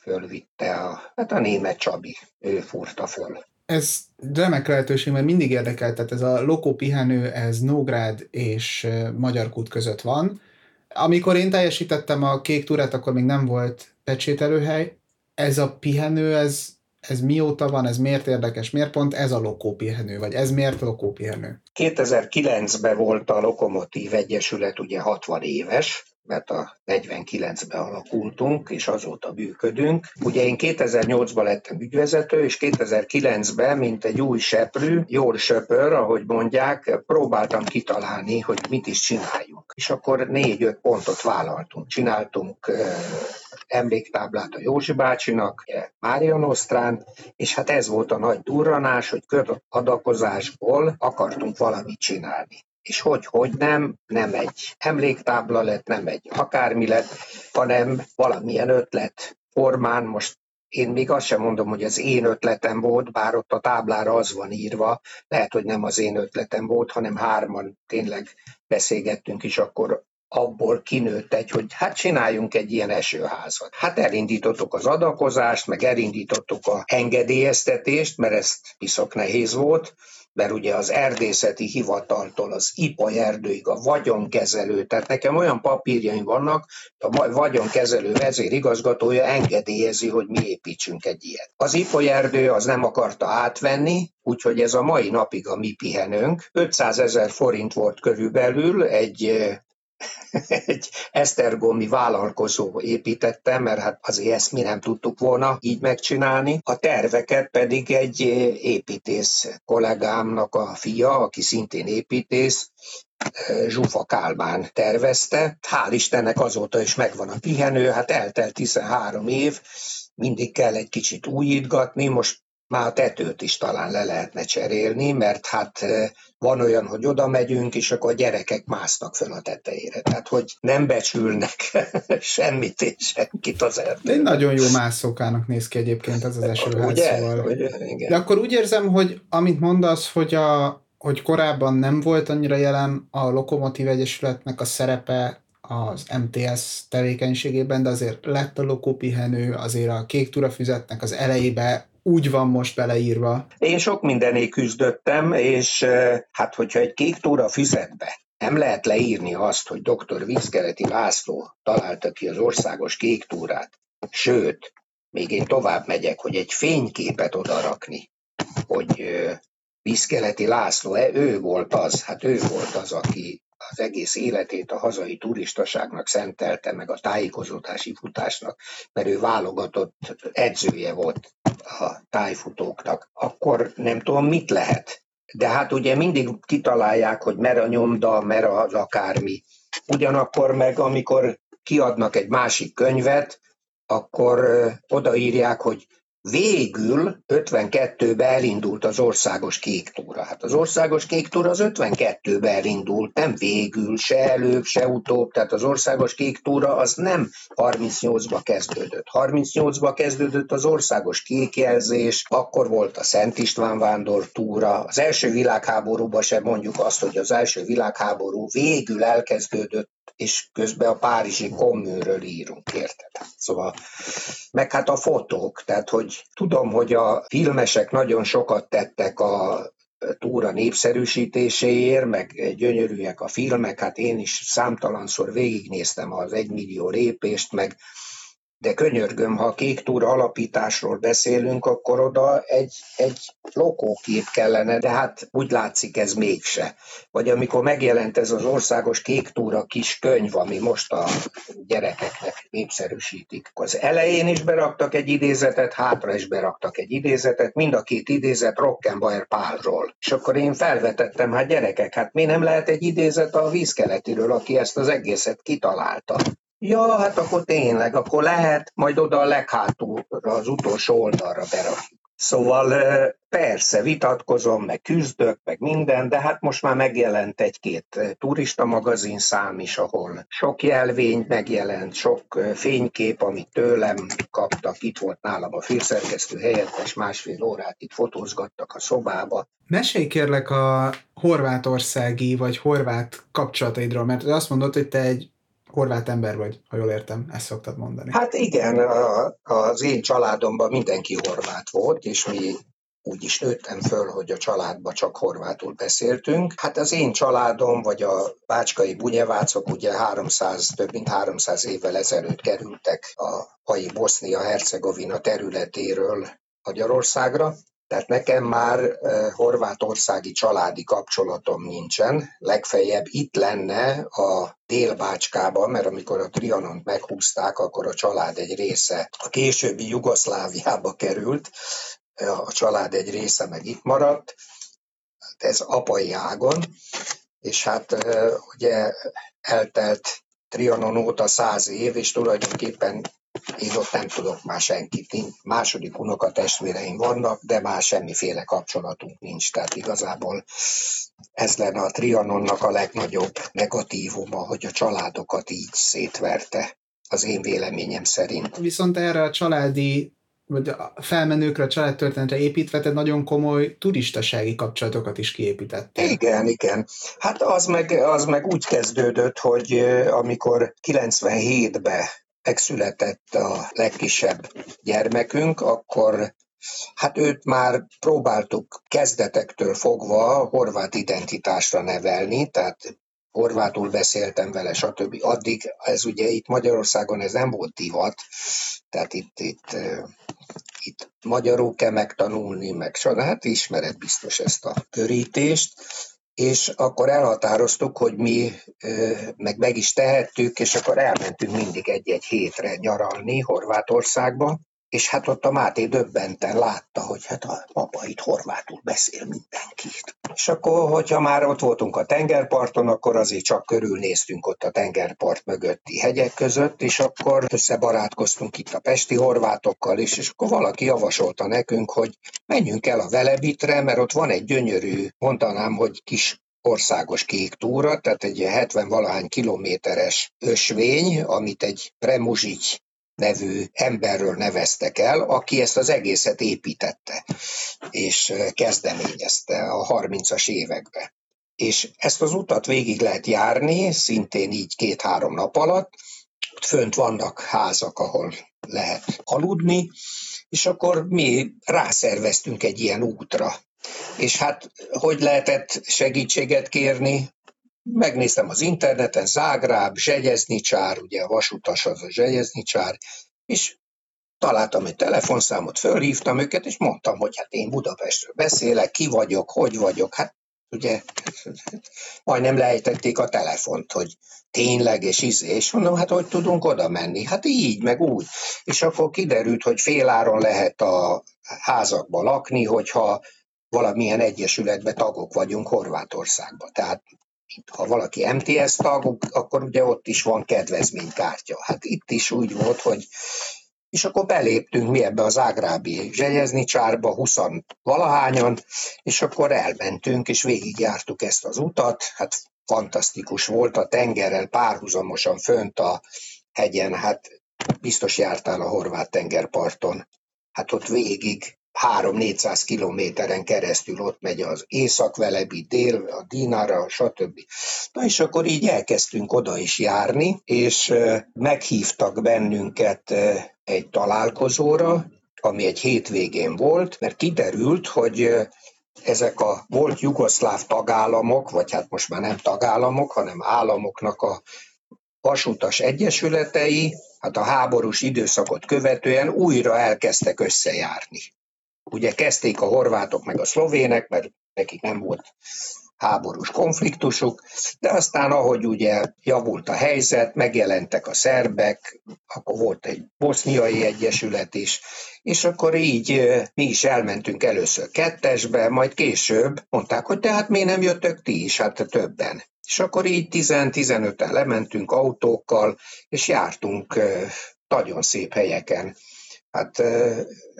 fölvitte a német Csabi, ő furta föl. Ez remek lehetőség, mert mindig érdekelt, tehát ez a Lokó pihenő, ez Nógrád és Magyarkút között van. Amikor én teljesítettem a Kéktúrát, akkor még nem volt pecsételőhely. Ez a pihenő, ez mióta van, ez miért érdekes, miért pont ez a Lokó pihenő, vagy ez miért Lokó pihenő? 2009-ben volt a Lokomotív Egyesület, ugye 60 éves, mert a 49-ben alakultunk, és azóta működünk. Ugye én 2008-ban lettem ügyvezető, és 2009-ben, mint egy új seprű, jól söpör, ahogy mondják, próbáltam kitalálni, hogy mit is csináljunk. És akkor 4-5 pontot vállaltunk. Csináltunk emléktáblát a Józsi bácsinak, Mária Nosztrán, és hát ez volt a nagy durranás, hogy köradakozásból akartunk valamit csinálni. És hogy nem egy emléktábla lett, nem egy akármi lett, hanem valamilyen ötlet formán. Most én még azt sem mondom, hogy az én ötletem volt, bár ott a táblára az van írva, lehet, hogy nem az én ötletem volt, hanem hárman tényleg beszélgettünk is akkor abból kinőtt egy, hogy hát csináljunk egy ilyen esőházat. Hát elindítottuk az adakozást, meg elindítottuk az engedélyeztetést, mert ez piszok nehéz volt, mert ugye az erdészeti hivataltól az IPA erdőig a vagyonkezelő, tehát nekem olyan papírjaim vannak, a vagyonkezelő vezérigazgatója engedélyezi, hogy mi építsünk egy ilyet. Az IPA erdő az nem akarta átvenni, úgyhogy ez a mai napig a mi pihenőnk. 500 000 forint volt körülbelül, egy esztergomi vállalkozó építette, mert hát azért ezt mi nem tudtuk volna így megcsinálni. A terveket pedig egy építész kollégámnak a fia, aki szintén építész, Zsufa Kálmán tervezte. Hál' Istennek azóta is megvan a pihenő, hát eltelt 13 év, mindig kell egy kicsit újítgatni, most már a tetőt is talán le lehetne cserélni, mert hát van olyan, hogy oda megyünk, és akkor a gyerekek másznak föl a tetejére. Tehát, hogy nem becsülnek semmit és senkit az erdőt. Egy nagyon jó mászókának néz ki egyébként ez az esőház. Szóval. De akkor úgy érzem, hogy amit mondasz, hogy korábban nem volt annyira jelen a Lokomotív Egyesületnek a szerepe az MTS tevékenységében, de azért lett a Lokopihenő, azért a Kéktúra füzetnek az elejébe úgy van most beleírva. Én sok mindenért küzdöttem, és hát hogyha egy kéktúra füzetbe nem lehet leírni azt, hogy dr. Vizkeleti László találta ki az országos kéktúrát, sőt, még én tovább megyek, hogy egy fényképet odarakni, hogy Vizkeleti László, ő volt az, aki az egész életét a hazai turistaságnak szentelte, meg a tájékozódási futásnak, mert ő válogatott edzője volt a tájfutóknak, akkor nem tudom, mit lehet. De hát ugye mindig kitalálják, hogy mer a nyomda, mer az akármi. Ugyanakkor meg, amikor kiadnak egy másik könyvet, akkor odaírják, hogy végül 52-ben elindult az országos kéktúra. Hát az országos kéktúra az 52-ben elindult, nem végül, se előbb, se utóbb. Tehát az országos kéktúra az nem 38-ba kezdődött. 38-ba kezdődött az országos kékjelzés, akkor volt a Szent István vándor túra. Az első világháborúban sem mondjuk azt, hogy az első világháború végül elkezdődött, és közben a párizsi kommunről írunk, érted? Szóval, meg hát a fotók, tehát hogy tudom, hogy a filmesek nagyon sokat tettek a túra népszerűsítéséért, meg gyönyörűek a filmek, hát én is számtalanszor végignéztem az 1 millió répést, meg de könyörgöm, ha a kéktúra alapításról beszélünk, akkor oda egy lokókép kellene, de hát úgy látszik ez mégse. Vagy amikor megjelent ez az országos kéktúra kis könyv, ami most a gyerekeknek népszerűsítik. Az elején is beraktak egy idézetet, hátra is beraktak egy idézetet, mind a két idézet Rockenbauer Pálról. És akkor én felvetettem, hát gyerekek, hát mi nem lehet egy idézet a Vízkeletiről, aki ezt az egészet kitalálta. Ja, hát akkor tényleg, akkor lehet, majd oda a leghátulra, az utolsó oldalra berakjuk. Szóval persze vitatkozom, meg küzdök, meg minden, de hát most már megjelent egy-két turista magazin szám is, ahol sok jelvény megjelent, sok fénykép, amit tőlem kaptak. Itt volt nálam a főszerkesztő helyettes, 1,5 órát itt fotózgattak a szobába. Mesélj kérlek a horvátországi vagy horvát kapcsolataidról, mert azt mondod, hogy te egy horvát ember vagy, ha jól értem, ezt szoktad mondani. Hát igen, az én családomban mindenki horvát volt, és mi úgy is nőttem föl, hogy a családban csak horvátul beszéltünk. Hát az én családom, vagy a bácskai bunyevácok ugye több mint 300 évvel ezelőtt kerültek a mai Bosznia-Hercegovina területéről Magyarországra. Tehát nekem már horvátországi családi kapcsolatom nincsen. Legfeljebb itt lenne a Dél-Bácskában, mert amikor a Trianont meghúzták, akkor a család egy része a későbbi Jugoszláviába került, a család egy része meg itt maradt. Ez apai ágon, és hát ugye eltelt Trianon óta 100 év, és tulajdonképpen én ott nem tudok már senkit. Második unokatestvéreim vannak, de már semmiféle kapcsolatunk nincs. Tehát igazából ez lenne a Trianonnak a legnagyobb negatívuma, hogy a családokat így szétverte, az én véleményem szerint. Viszont erre a családi vagy a felmenőkre, a családtörténetre építve, tehát nagyon komoly turistasági kapcsolatokat is kiépítettél. Igen, igen. Hát az meg úgy kezdődött, hogy amikor 97-ben megszületett a legkisebb gyermekünk, akkor hát őt már próbáltuk kezdetektől fogva horvát identitásra nevelni, tehát horvátul beszéltem vele, stb. Addig, ez ugye itt Magyarországon ez nem volt divat, tehát itt magyarul kell megtanulni, meg hát ismered biztos ezt a körítést, és akkor elhatároztuk, hogy mi meg is tehettük, és akkor elmentünk mindig egy-egy hétre nyaralni Horvátországba, és hát ott a Máté döbbenten látta, hogy hát a papa itt horvátul beszél mindenkit. És akkor, hogyha már ott voltunk a tengerparton, akkor azért csak körülnéztünk ott a tengerpart mögötti hegyek között, és akkor összebarátkoztunk itt a pesti horvátokkal is, és akkor valaki javasolta nekünk, hogy menjünk el a Velebitre, mert ott van egy gyönyörű, mondanám, hogy kis országos kéktúra, tehát egy 70-valahány kilométeres ösvény, amit egy Premuzsics nevű emberről neveztek el, aki ezt az egészet építette, és kezdeményezte a 30-as években. És ezt az utat végig lehet járni, szintén így 2-3 nap alatt. Ott fönt vannak házak, ahol lehet aludni, és akkor mi rászerveztünk egy ilyen útra. És hát, hogy lehetett segítséget kérni? Megnéztem az interneten, Zágráb, Zsenyeznicsár, ugye a vasutas az a Zsenyeznicsár, és találtam egy telefonszámot, fölhívtam őket, és mondtam, hogy hát én Budapestről beszélek, ki vagyok, hogy vagyok, hát ugye majdnem lejtették a telefont, hogy tényleg, és mondom, hát hogy tudunk oda menni, hát így, meg úgy. És akkor kiderült, hogy féláron lehet a házakban lakni, hogyha valamilyen egyesületben tagok vagyunk Horvátországban, tehát ha valaki MTS tag, akkor ugye ott is van kedvezménykártya. Hát itt is úgy volt, hogy... És akkor beléptünk mi ebbe az zágrábi Zsenyeznicsárba, 20-valahányan, és akkor elmentünk, és végigjártuk ezt az utat. Hát fantasztikus volt, a tengerrel párhuzamosan fönt a hegyen, hát biztos jártál a horvát tengerparton. Hát ott végig 300-400 kilométeren keresztül ott megy az Észak-Velebi, dél, a Dinára, stb. Na és akkor így elkezdtünk oda is járni, és meghívtak bennünket egy találkozóra, ami egy hétvégén volt, mert kiderült, hogy ezek a volt jugoszláv tagállamok, vagy hát most már nem tagállamok, hanem államoknak a vasutas egyesületei, hát a háborús időszakot követően újra elkezdtek összejárni. Ugye kezdték a horvátok meg a szlovének, mert nekik nem volt háborús konfliktusuk, de aztán ahogy ugye javult a helyzet, megjelentek a szerbek, akkor volt egy boszniai egyesület is, és akkor így mi is elmentünk először 2-esbe, majd később mondták, hogy de hát miért nem jöttök ti is, hát többen. És akkor így 10-15-en lementünk autókkal, és jártunk nagyon szép helyeken. Hát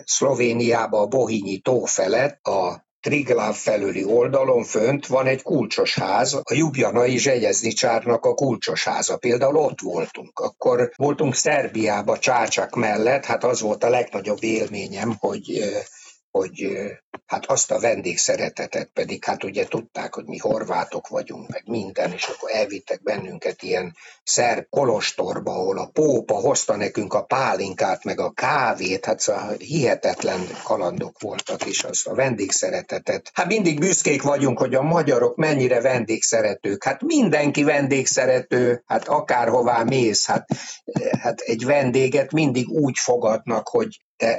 Szlovéniában a Bohinyi tó felett, a Triglav felüli oldalon fönt van egy kulcsos ház, a Ljubljanai Zsenyeznicsárnak a kulcsos háza. Például ott voltunk. Akkor voltunk Szerbiába, Csácsak mellett, hát az volt a legnagyobb élményem, hogy hát azt a vendégszeretetet pedig, hát ugye tudták, hogy mi horvátok vagyunk, meg minden, és akkor elvittek bennünket ilyen szerb kolostorba, ahol a pópa hozta nekünk a pálinkát, meg a kávét, hát szóval hihetetlen kalandok voltak, és azt a vendégszeretetet. Hát mindig büszkék vagyunk, hogy a magyarok mennyire vendégszeretők, hát mindenki vendégszerető, hát akárhová mész, hát egy vendéget mindig úgy fogadnak, hogy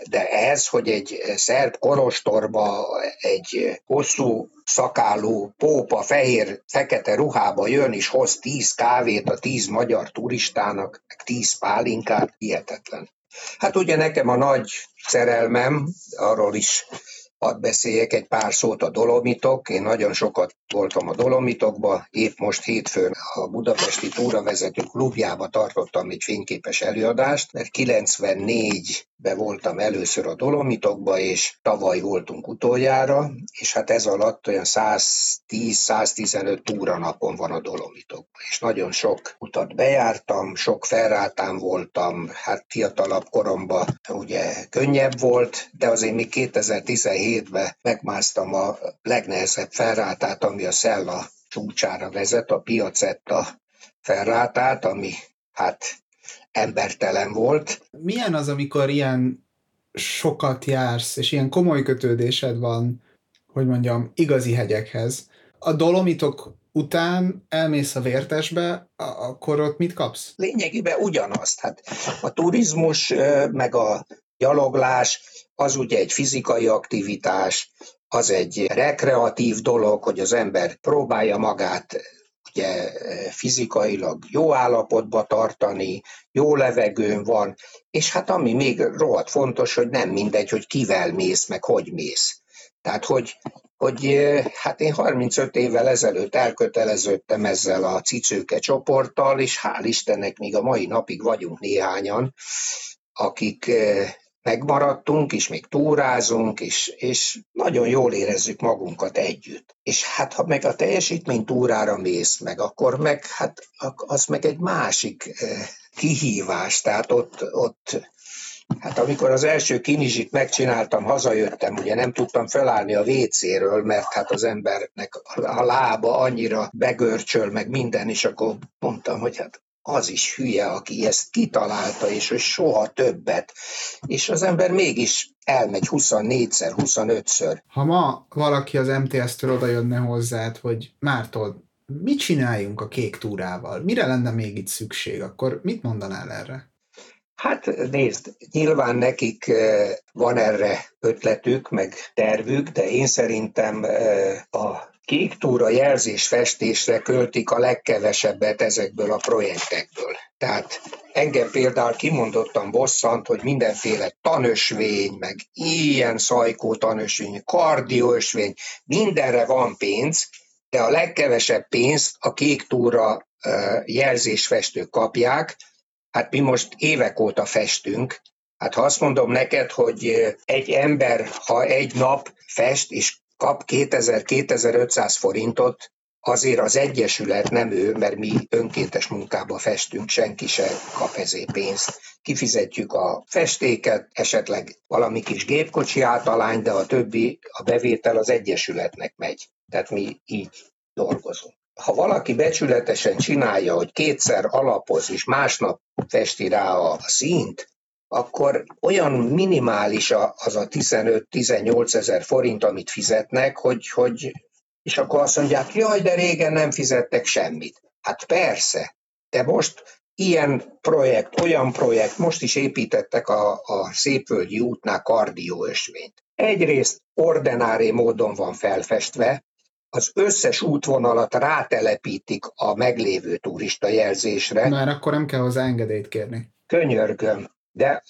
de ez, hogy egy szerb kolostorba egy hosszú szakállú pópa fehér-fekete ruhába jön, és hoz 10 kávét a 10 magyar turistának, meg 10 pálinkát, hihetetlen. Hát ugye nekem a nagy szerelmem, arról is Hadd beszéljek egy pár szót a Dolomitok. Én nagyon sokat voltam a Dolomitokba. Épp most hétfőn a Budapesti Túravezető Klubjába tartottam egy fényképes előadást, mert 94-ben voltam először a Dolomitokba, és tavaly voltunk utoljára, és hát ez alatt olyan 110-115 túranapon van a Dolomitokban. És nagyon sok utat bejártam, sok felrátán voltam, hát fiatalabb koromban ugye könnyebb volt, de azért még 2017 hétben megmásztam a legnehezebb felrátát, ami a Szella csúcsára vezet, a Piacetta felrátát, ami hát embertelen volt. Milyen az, amikor ilyen sokat jársz, és ilyen komoly kötődésed van, hogy mondjam, igazi hegyekhez? A Dolomitok után elmész a Vértesbe, akkor ott mit kapsz? Lényegében ugyanazt. Hát a turizmus, meg a gyaloglás, az ugye egy fizikai aktivitás, az egy rekreatív dolog, hogy az ember próbálja magát ugye fizikailag jó állapotba tartani, jó levegőn van, és hát ami még rohadt fontos, hogy nem mindegy, hogy kivel mész, meg hogy mész. Tehát, hogy hát én 35 évvel ezelőtt elköteleződtem ezzel a Cicőke csoporttal, és hál' Istennek még a mai napig vagyunk néhányan, akik megmaradtunk, és még túrázunk, és nagyon jól érezzük magunkat együtt. És hát, ha meg a teljesítmény túrára mész meg, akkor meg, hát az meg egy másik kihívás. Tehát ott hát amikor az első Kinizsit megcsináltam, hazajöttem, ugye nem tudtam felállni a WC-ről, mert hát az embernek a lába annyira begörcsöl, meg minden, és akkor mondtam, hogy hát az is hülye, aki ezt kitalálta, és hogy soha többet. És az ember mégis elmegy 24-szer, 25-ször. Ha ma valaki az MTS-től oda jönne hozzád, hogy Márton, mit csináljunk a kék túrával? Mire lenne még itt szükség? Akkor mit mondanál erre? Hát nézd, nyilván nekik van erre ötletük, meg tervük, de én szerintem a kék túra jelzésfestésre költik a legkevesebbet ezekből a projektekből. Tehát engem például kimondottan bosszant, hogy mindenféle tanösvény, meg ilyen szajkó tanösvény, kardióösvény, mindenre van pénz, de a legkevesebb pénzt a kék túra jelzésfestők kapják. Hát mi most évek óta festünk. Hát ha azt mondom neked, hogy egy ember, ha egy nap fest, és kap 2000-2500 forintot, azért az Egyesület, nem ő, mert mi önkéntes munkába festünk, senki se kap ezért pénzt. Kifizetjük a festéket, esetleg valami kis gépkocsi átalány, de a többi, a bevétel az Egyesületnek megy. Tehát mi így dolgozunk. Ha valaki becsületesen csinálja, hogy kétszer alapoz, és másnap festi rá a színt, akkor olyan minimális az a 15-18 ezer forint, amit fizetnek, hogy és akkor azt mondják, jaj, de régen nem fizettek semmit. Hát persze, de most ilyen projekt, olyan projekt, most is építettek a Szépvölgyi útnál kardióösvényt. Egyrészt ordinári módon van felfestve, az összes útvonalat rátelepítik a meglévő turista jelzésre. Már akkor nem kell hozzá engedélyt kérni. Könyörgöm.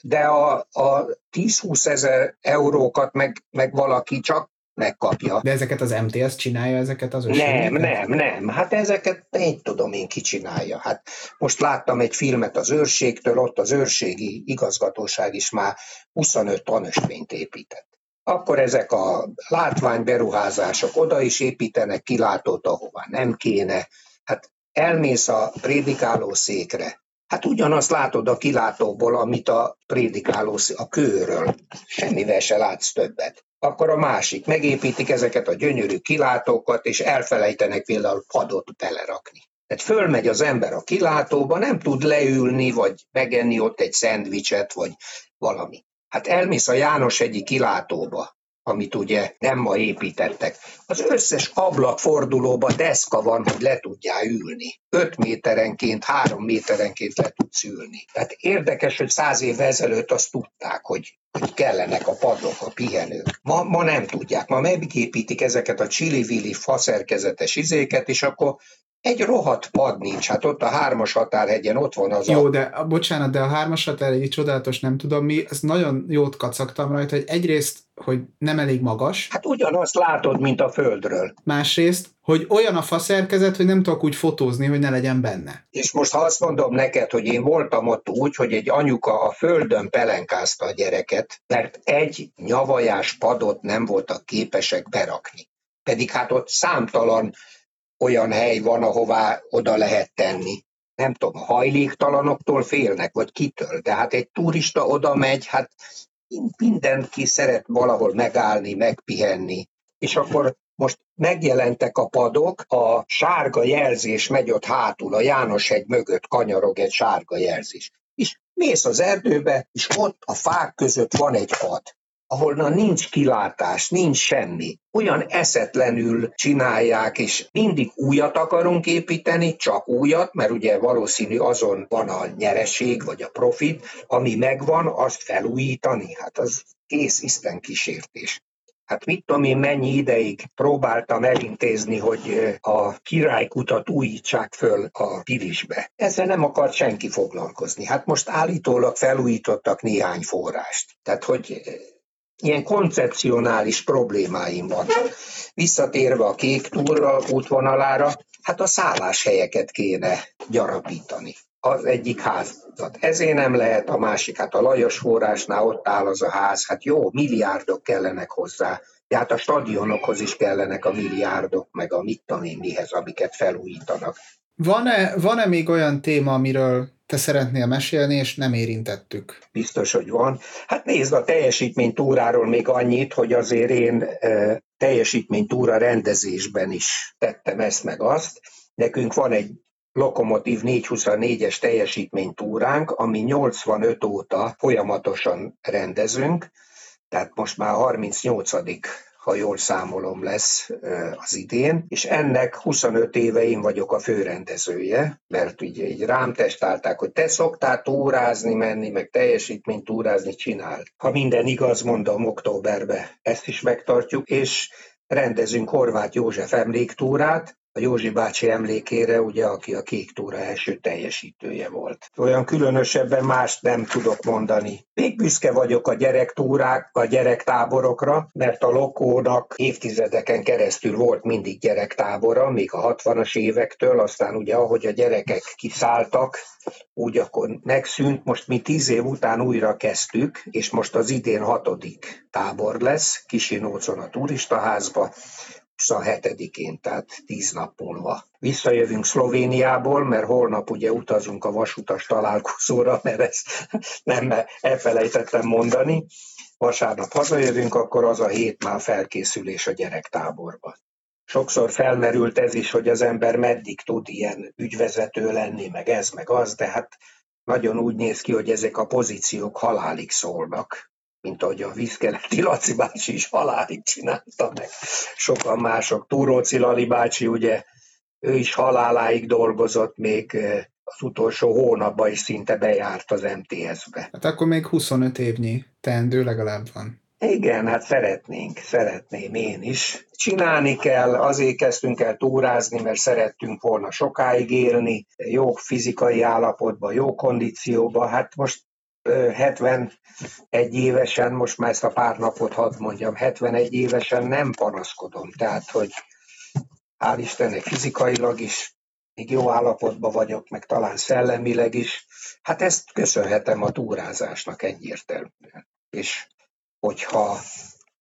De a 10-20 ezer eurókat meg valaki csak megkapja. De ezeket az MTS csinálja, ezeket az ösvényeket? Nem. Hát ezeket én tudom én ki csinálja. Hát most láttam egy filmet az Őrségtől, ott az őrségi igazgatóság is már 25 tanösvényt épített. Akkor ezek a látványberuházások oda is építenek kilátót, ahová nem kéne. Hát elmész a prédikáló székre. Hát ugyanazt látod a kilátóból, amit a prédikálósz a kőről. Semmivel se látsz többet. Akkor a másik. Megépítik ezeket a gyönyörű kilátókat, és elfelejtenek például padot belerakni. Tehát fölmegy az ember a kilátóba, nem tud leülni, vagy megenni ott egy szendvicset, vagy valami. Hát elmész a Jánoshegyi kilátóba, amit ugye nem ma építettek. Az összes ablakfordulóba deszka van, hogy le tudjál ülni. 5 méterenként, 3 méterenként le tudsz ülni. Tehát érdekes, hogy 100 évvel ezelőtt azt tudták, hogy kellenek a padlók, a pihenők. Ma nem tudják. Ma megépítik ezeket a csili-vili faszerkezetes izéket, és akkor Egy rohadt pad nincs, hát ott a 3-as határhegyen, ott van az jó, de bocsánat, de a 3-as határhegy csodálatos, nem tudom mi, ez nagyon jót kacagtam rajta, hogy egyrészt, hogy nem elég magas. Hát ugyanazt látod, mint a földről. Másrészt, hogy olyan a faszerkezet, hogy nem tudok úgy fotózni, hogy ne legyen benne. És most ha azt mondom neked, hogy én voltam ott úgy, hogy egy anyuka a földön pelenkázta a gyereket, mert egy nyavajás padot nem voltak képesek berakni. Pedig hát ott számtalan olyan hely van, ahová oda lehet tenni. Nem tudom, hajléktalanoktól félnek, vagy kitől, de hát egy turista oda megy, hát mindenki szeret valahol megállni, megpihenni. És akkor most megjelentek a padok, a sárga jelzés megy ott hátul, a Jánoshegy mögött kanyarog egy sárga jelzés. És mész az erdőbe, és ott a fák között van egy pad, ahonnan nincs kilátás, nincs semmi. Olyan eszetlenül csinálják, és mindig újat akarunk építeni, csak újat, mert ugye valószínű azon van a nyereség, vagy a profit, ami megvan, azt felújítani. Hát az kész isten kísértés. Hát mit tudom én, mennyi ideig próbáltam elintézni, hogy a Királykutat újítsák föl a Pilisbe. Ezzel nem akart senki foglalkozni. Hát most állítólag felújítottak néhány forrást. Tehát, hogy ilyen koncepcionális problémáim vannak. Visszatérve a Kéktúra útvonalára, hát a szálláshelyeket kéne gyarapítani. Az egyik házat. Ezért nem lehet a másik, hát a Lajos forrásnál ott áll az a ház, hát jó, milliárdok kellenek hozzá, de hát a stadionokhoz is kellenek a milliárdok, meg a mit tudom én mihez, amiket felújítanak. Van-e még olyan téma, amiről te szeretnél mesélni, és nem érintettük? Biztos, hogy van. Hát nézd, a teljesítménytúráról még annyit, hogy azért én teljesítménytúra rendezésben is tettem ezt meg azt. Nekünk van egy Lokomotív 424-es teljesítménytúránk, ami 85 óta folyamatosan rendezünk, tehát most már 38. ha jól számolom, lesz az idén, és ennek 25 éve én vagyok a főrendezője, mert ugye így rám testálták, hogy te szoktál túrázni menni, meg teljesítményt túrázni csinál. Ha minden igaz, mondom, októberben ezt is megtartjuk, és rendezünk Horváth József emléktúrát, a Józsi bácsi emlékére, ugye, aki a Kéktúra első teljesítője volt. Olyan különösebben mást nem tudok mondani. Még büszke vagyok a gyerektáborokra, mert a Lokónak évtizedeken keresztül volt mindig gyerektábora, még a 60-as évektől, aztán ugye ahogy a gyerekek kiszálltak, úgy akkor megszűnt, most mi 10 év után újra kezdtük, és most az idén 6. tábor lesz, Kisinócon a turistaházba, 27-én, tehát 10 nap múlva. Visszajövünk Szlovéniából, mert holnap ugye utazunk a vasutas találkozóra, mert ezt nem elfelejtettem mondani. Vasárnap hazajövünk, akkor az a hét már felkészülés a gyerektáborban. Sokszor felmerült ez is, hogy az ember meddig tud ilyen ügyvezető lenni, meg ez, meg az, de hát nagyon úgy néz ki, hogy ezek a pozíciók halálig szólnak, mint ahogy a Vizkeleti Laci bácsi is halálig csinálta meg. Sokan mások. Túróci Lali bácsi, ugye, ő is haláláig dolgozott, még az utolsó hónapban is szinte bejárt az MTS-be. Hát akkor még 25 évnyi teendő legalább van. Igen, hát szeretném én is. Csinálni kell, azért kezdtünk el túrázni, mert szerettünk volna sokáig élni, jó fizikai állapotban, jó kondícióban, hát most 71 évesen, most már ezt a pár napot hadd mondjam, 71 évesen nem panaszkodom, tehát, hogy hál' Istennek fizikailag is, még jó állapotban vagyok, meg talán szellemileg is, hát ezt köszönhetem a túrázásnak egyértelműen. És hogyha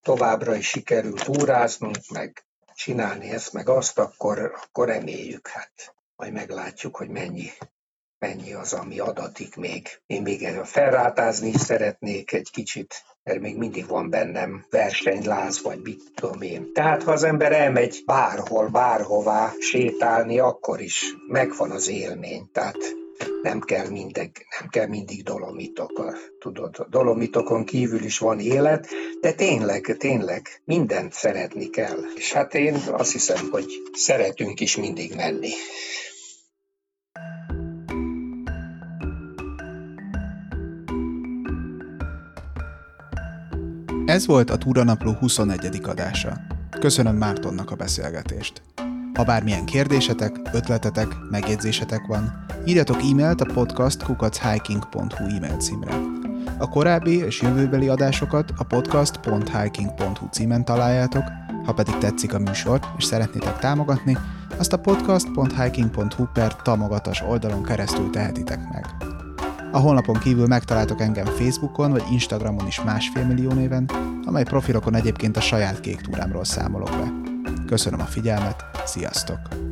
továbbra is sikerül túráznunk, meg csinálni ezt, meg azt, akkor reméljük, hát majd meglátjuk, hogy mennyi az, ami adatik még. Én még felrátázni is szeretnék egy kicsit, mert még mindig van bennem versenyláz, vagy mit tudom én. Tehát, ha az ember elmegy bárhol, bárhová sétálni, akkor is megvan az élmény. Tehát nem kell mindig Dolomitok. Tudod, a Dolomitokon kívül is van élet, de tényleg mindent szeretni kell. És hát én azt hiszem, hogy szeretünk is mindig menni. Ez volt a Túranapló 21. adása. Köszönöm Mártonnak a beszélgetést. Ha bármilyen kérdésetek, ötletetek, megjegyzésetek van, írjatok e-mailt a podcast@hiking.hu e-mail címre. A korábbi és jövőbeli adásokat a podcast.hiking.hu címen találjátok, ha pedig tetszik a műsor és szeretnétek támogatni, azt a podcast.hiking.hu/támogatas oldalon keresztül tehetitek meg. A honlapon kívül megtaláltok engem Facebookon vagy Instagramon is 1,5 millió néven, amely profilokon egyébként a saját kéktúrámról számolok be. Köszönöm a figyelmet, sziasztok!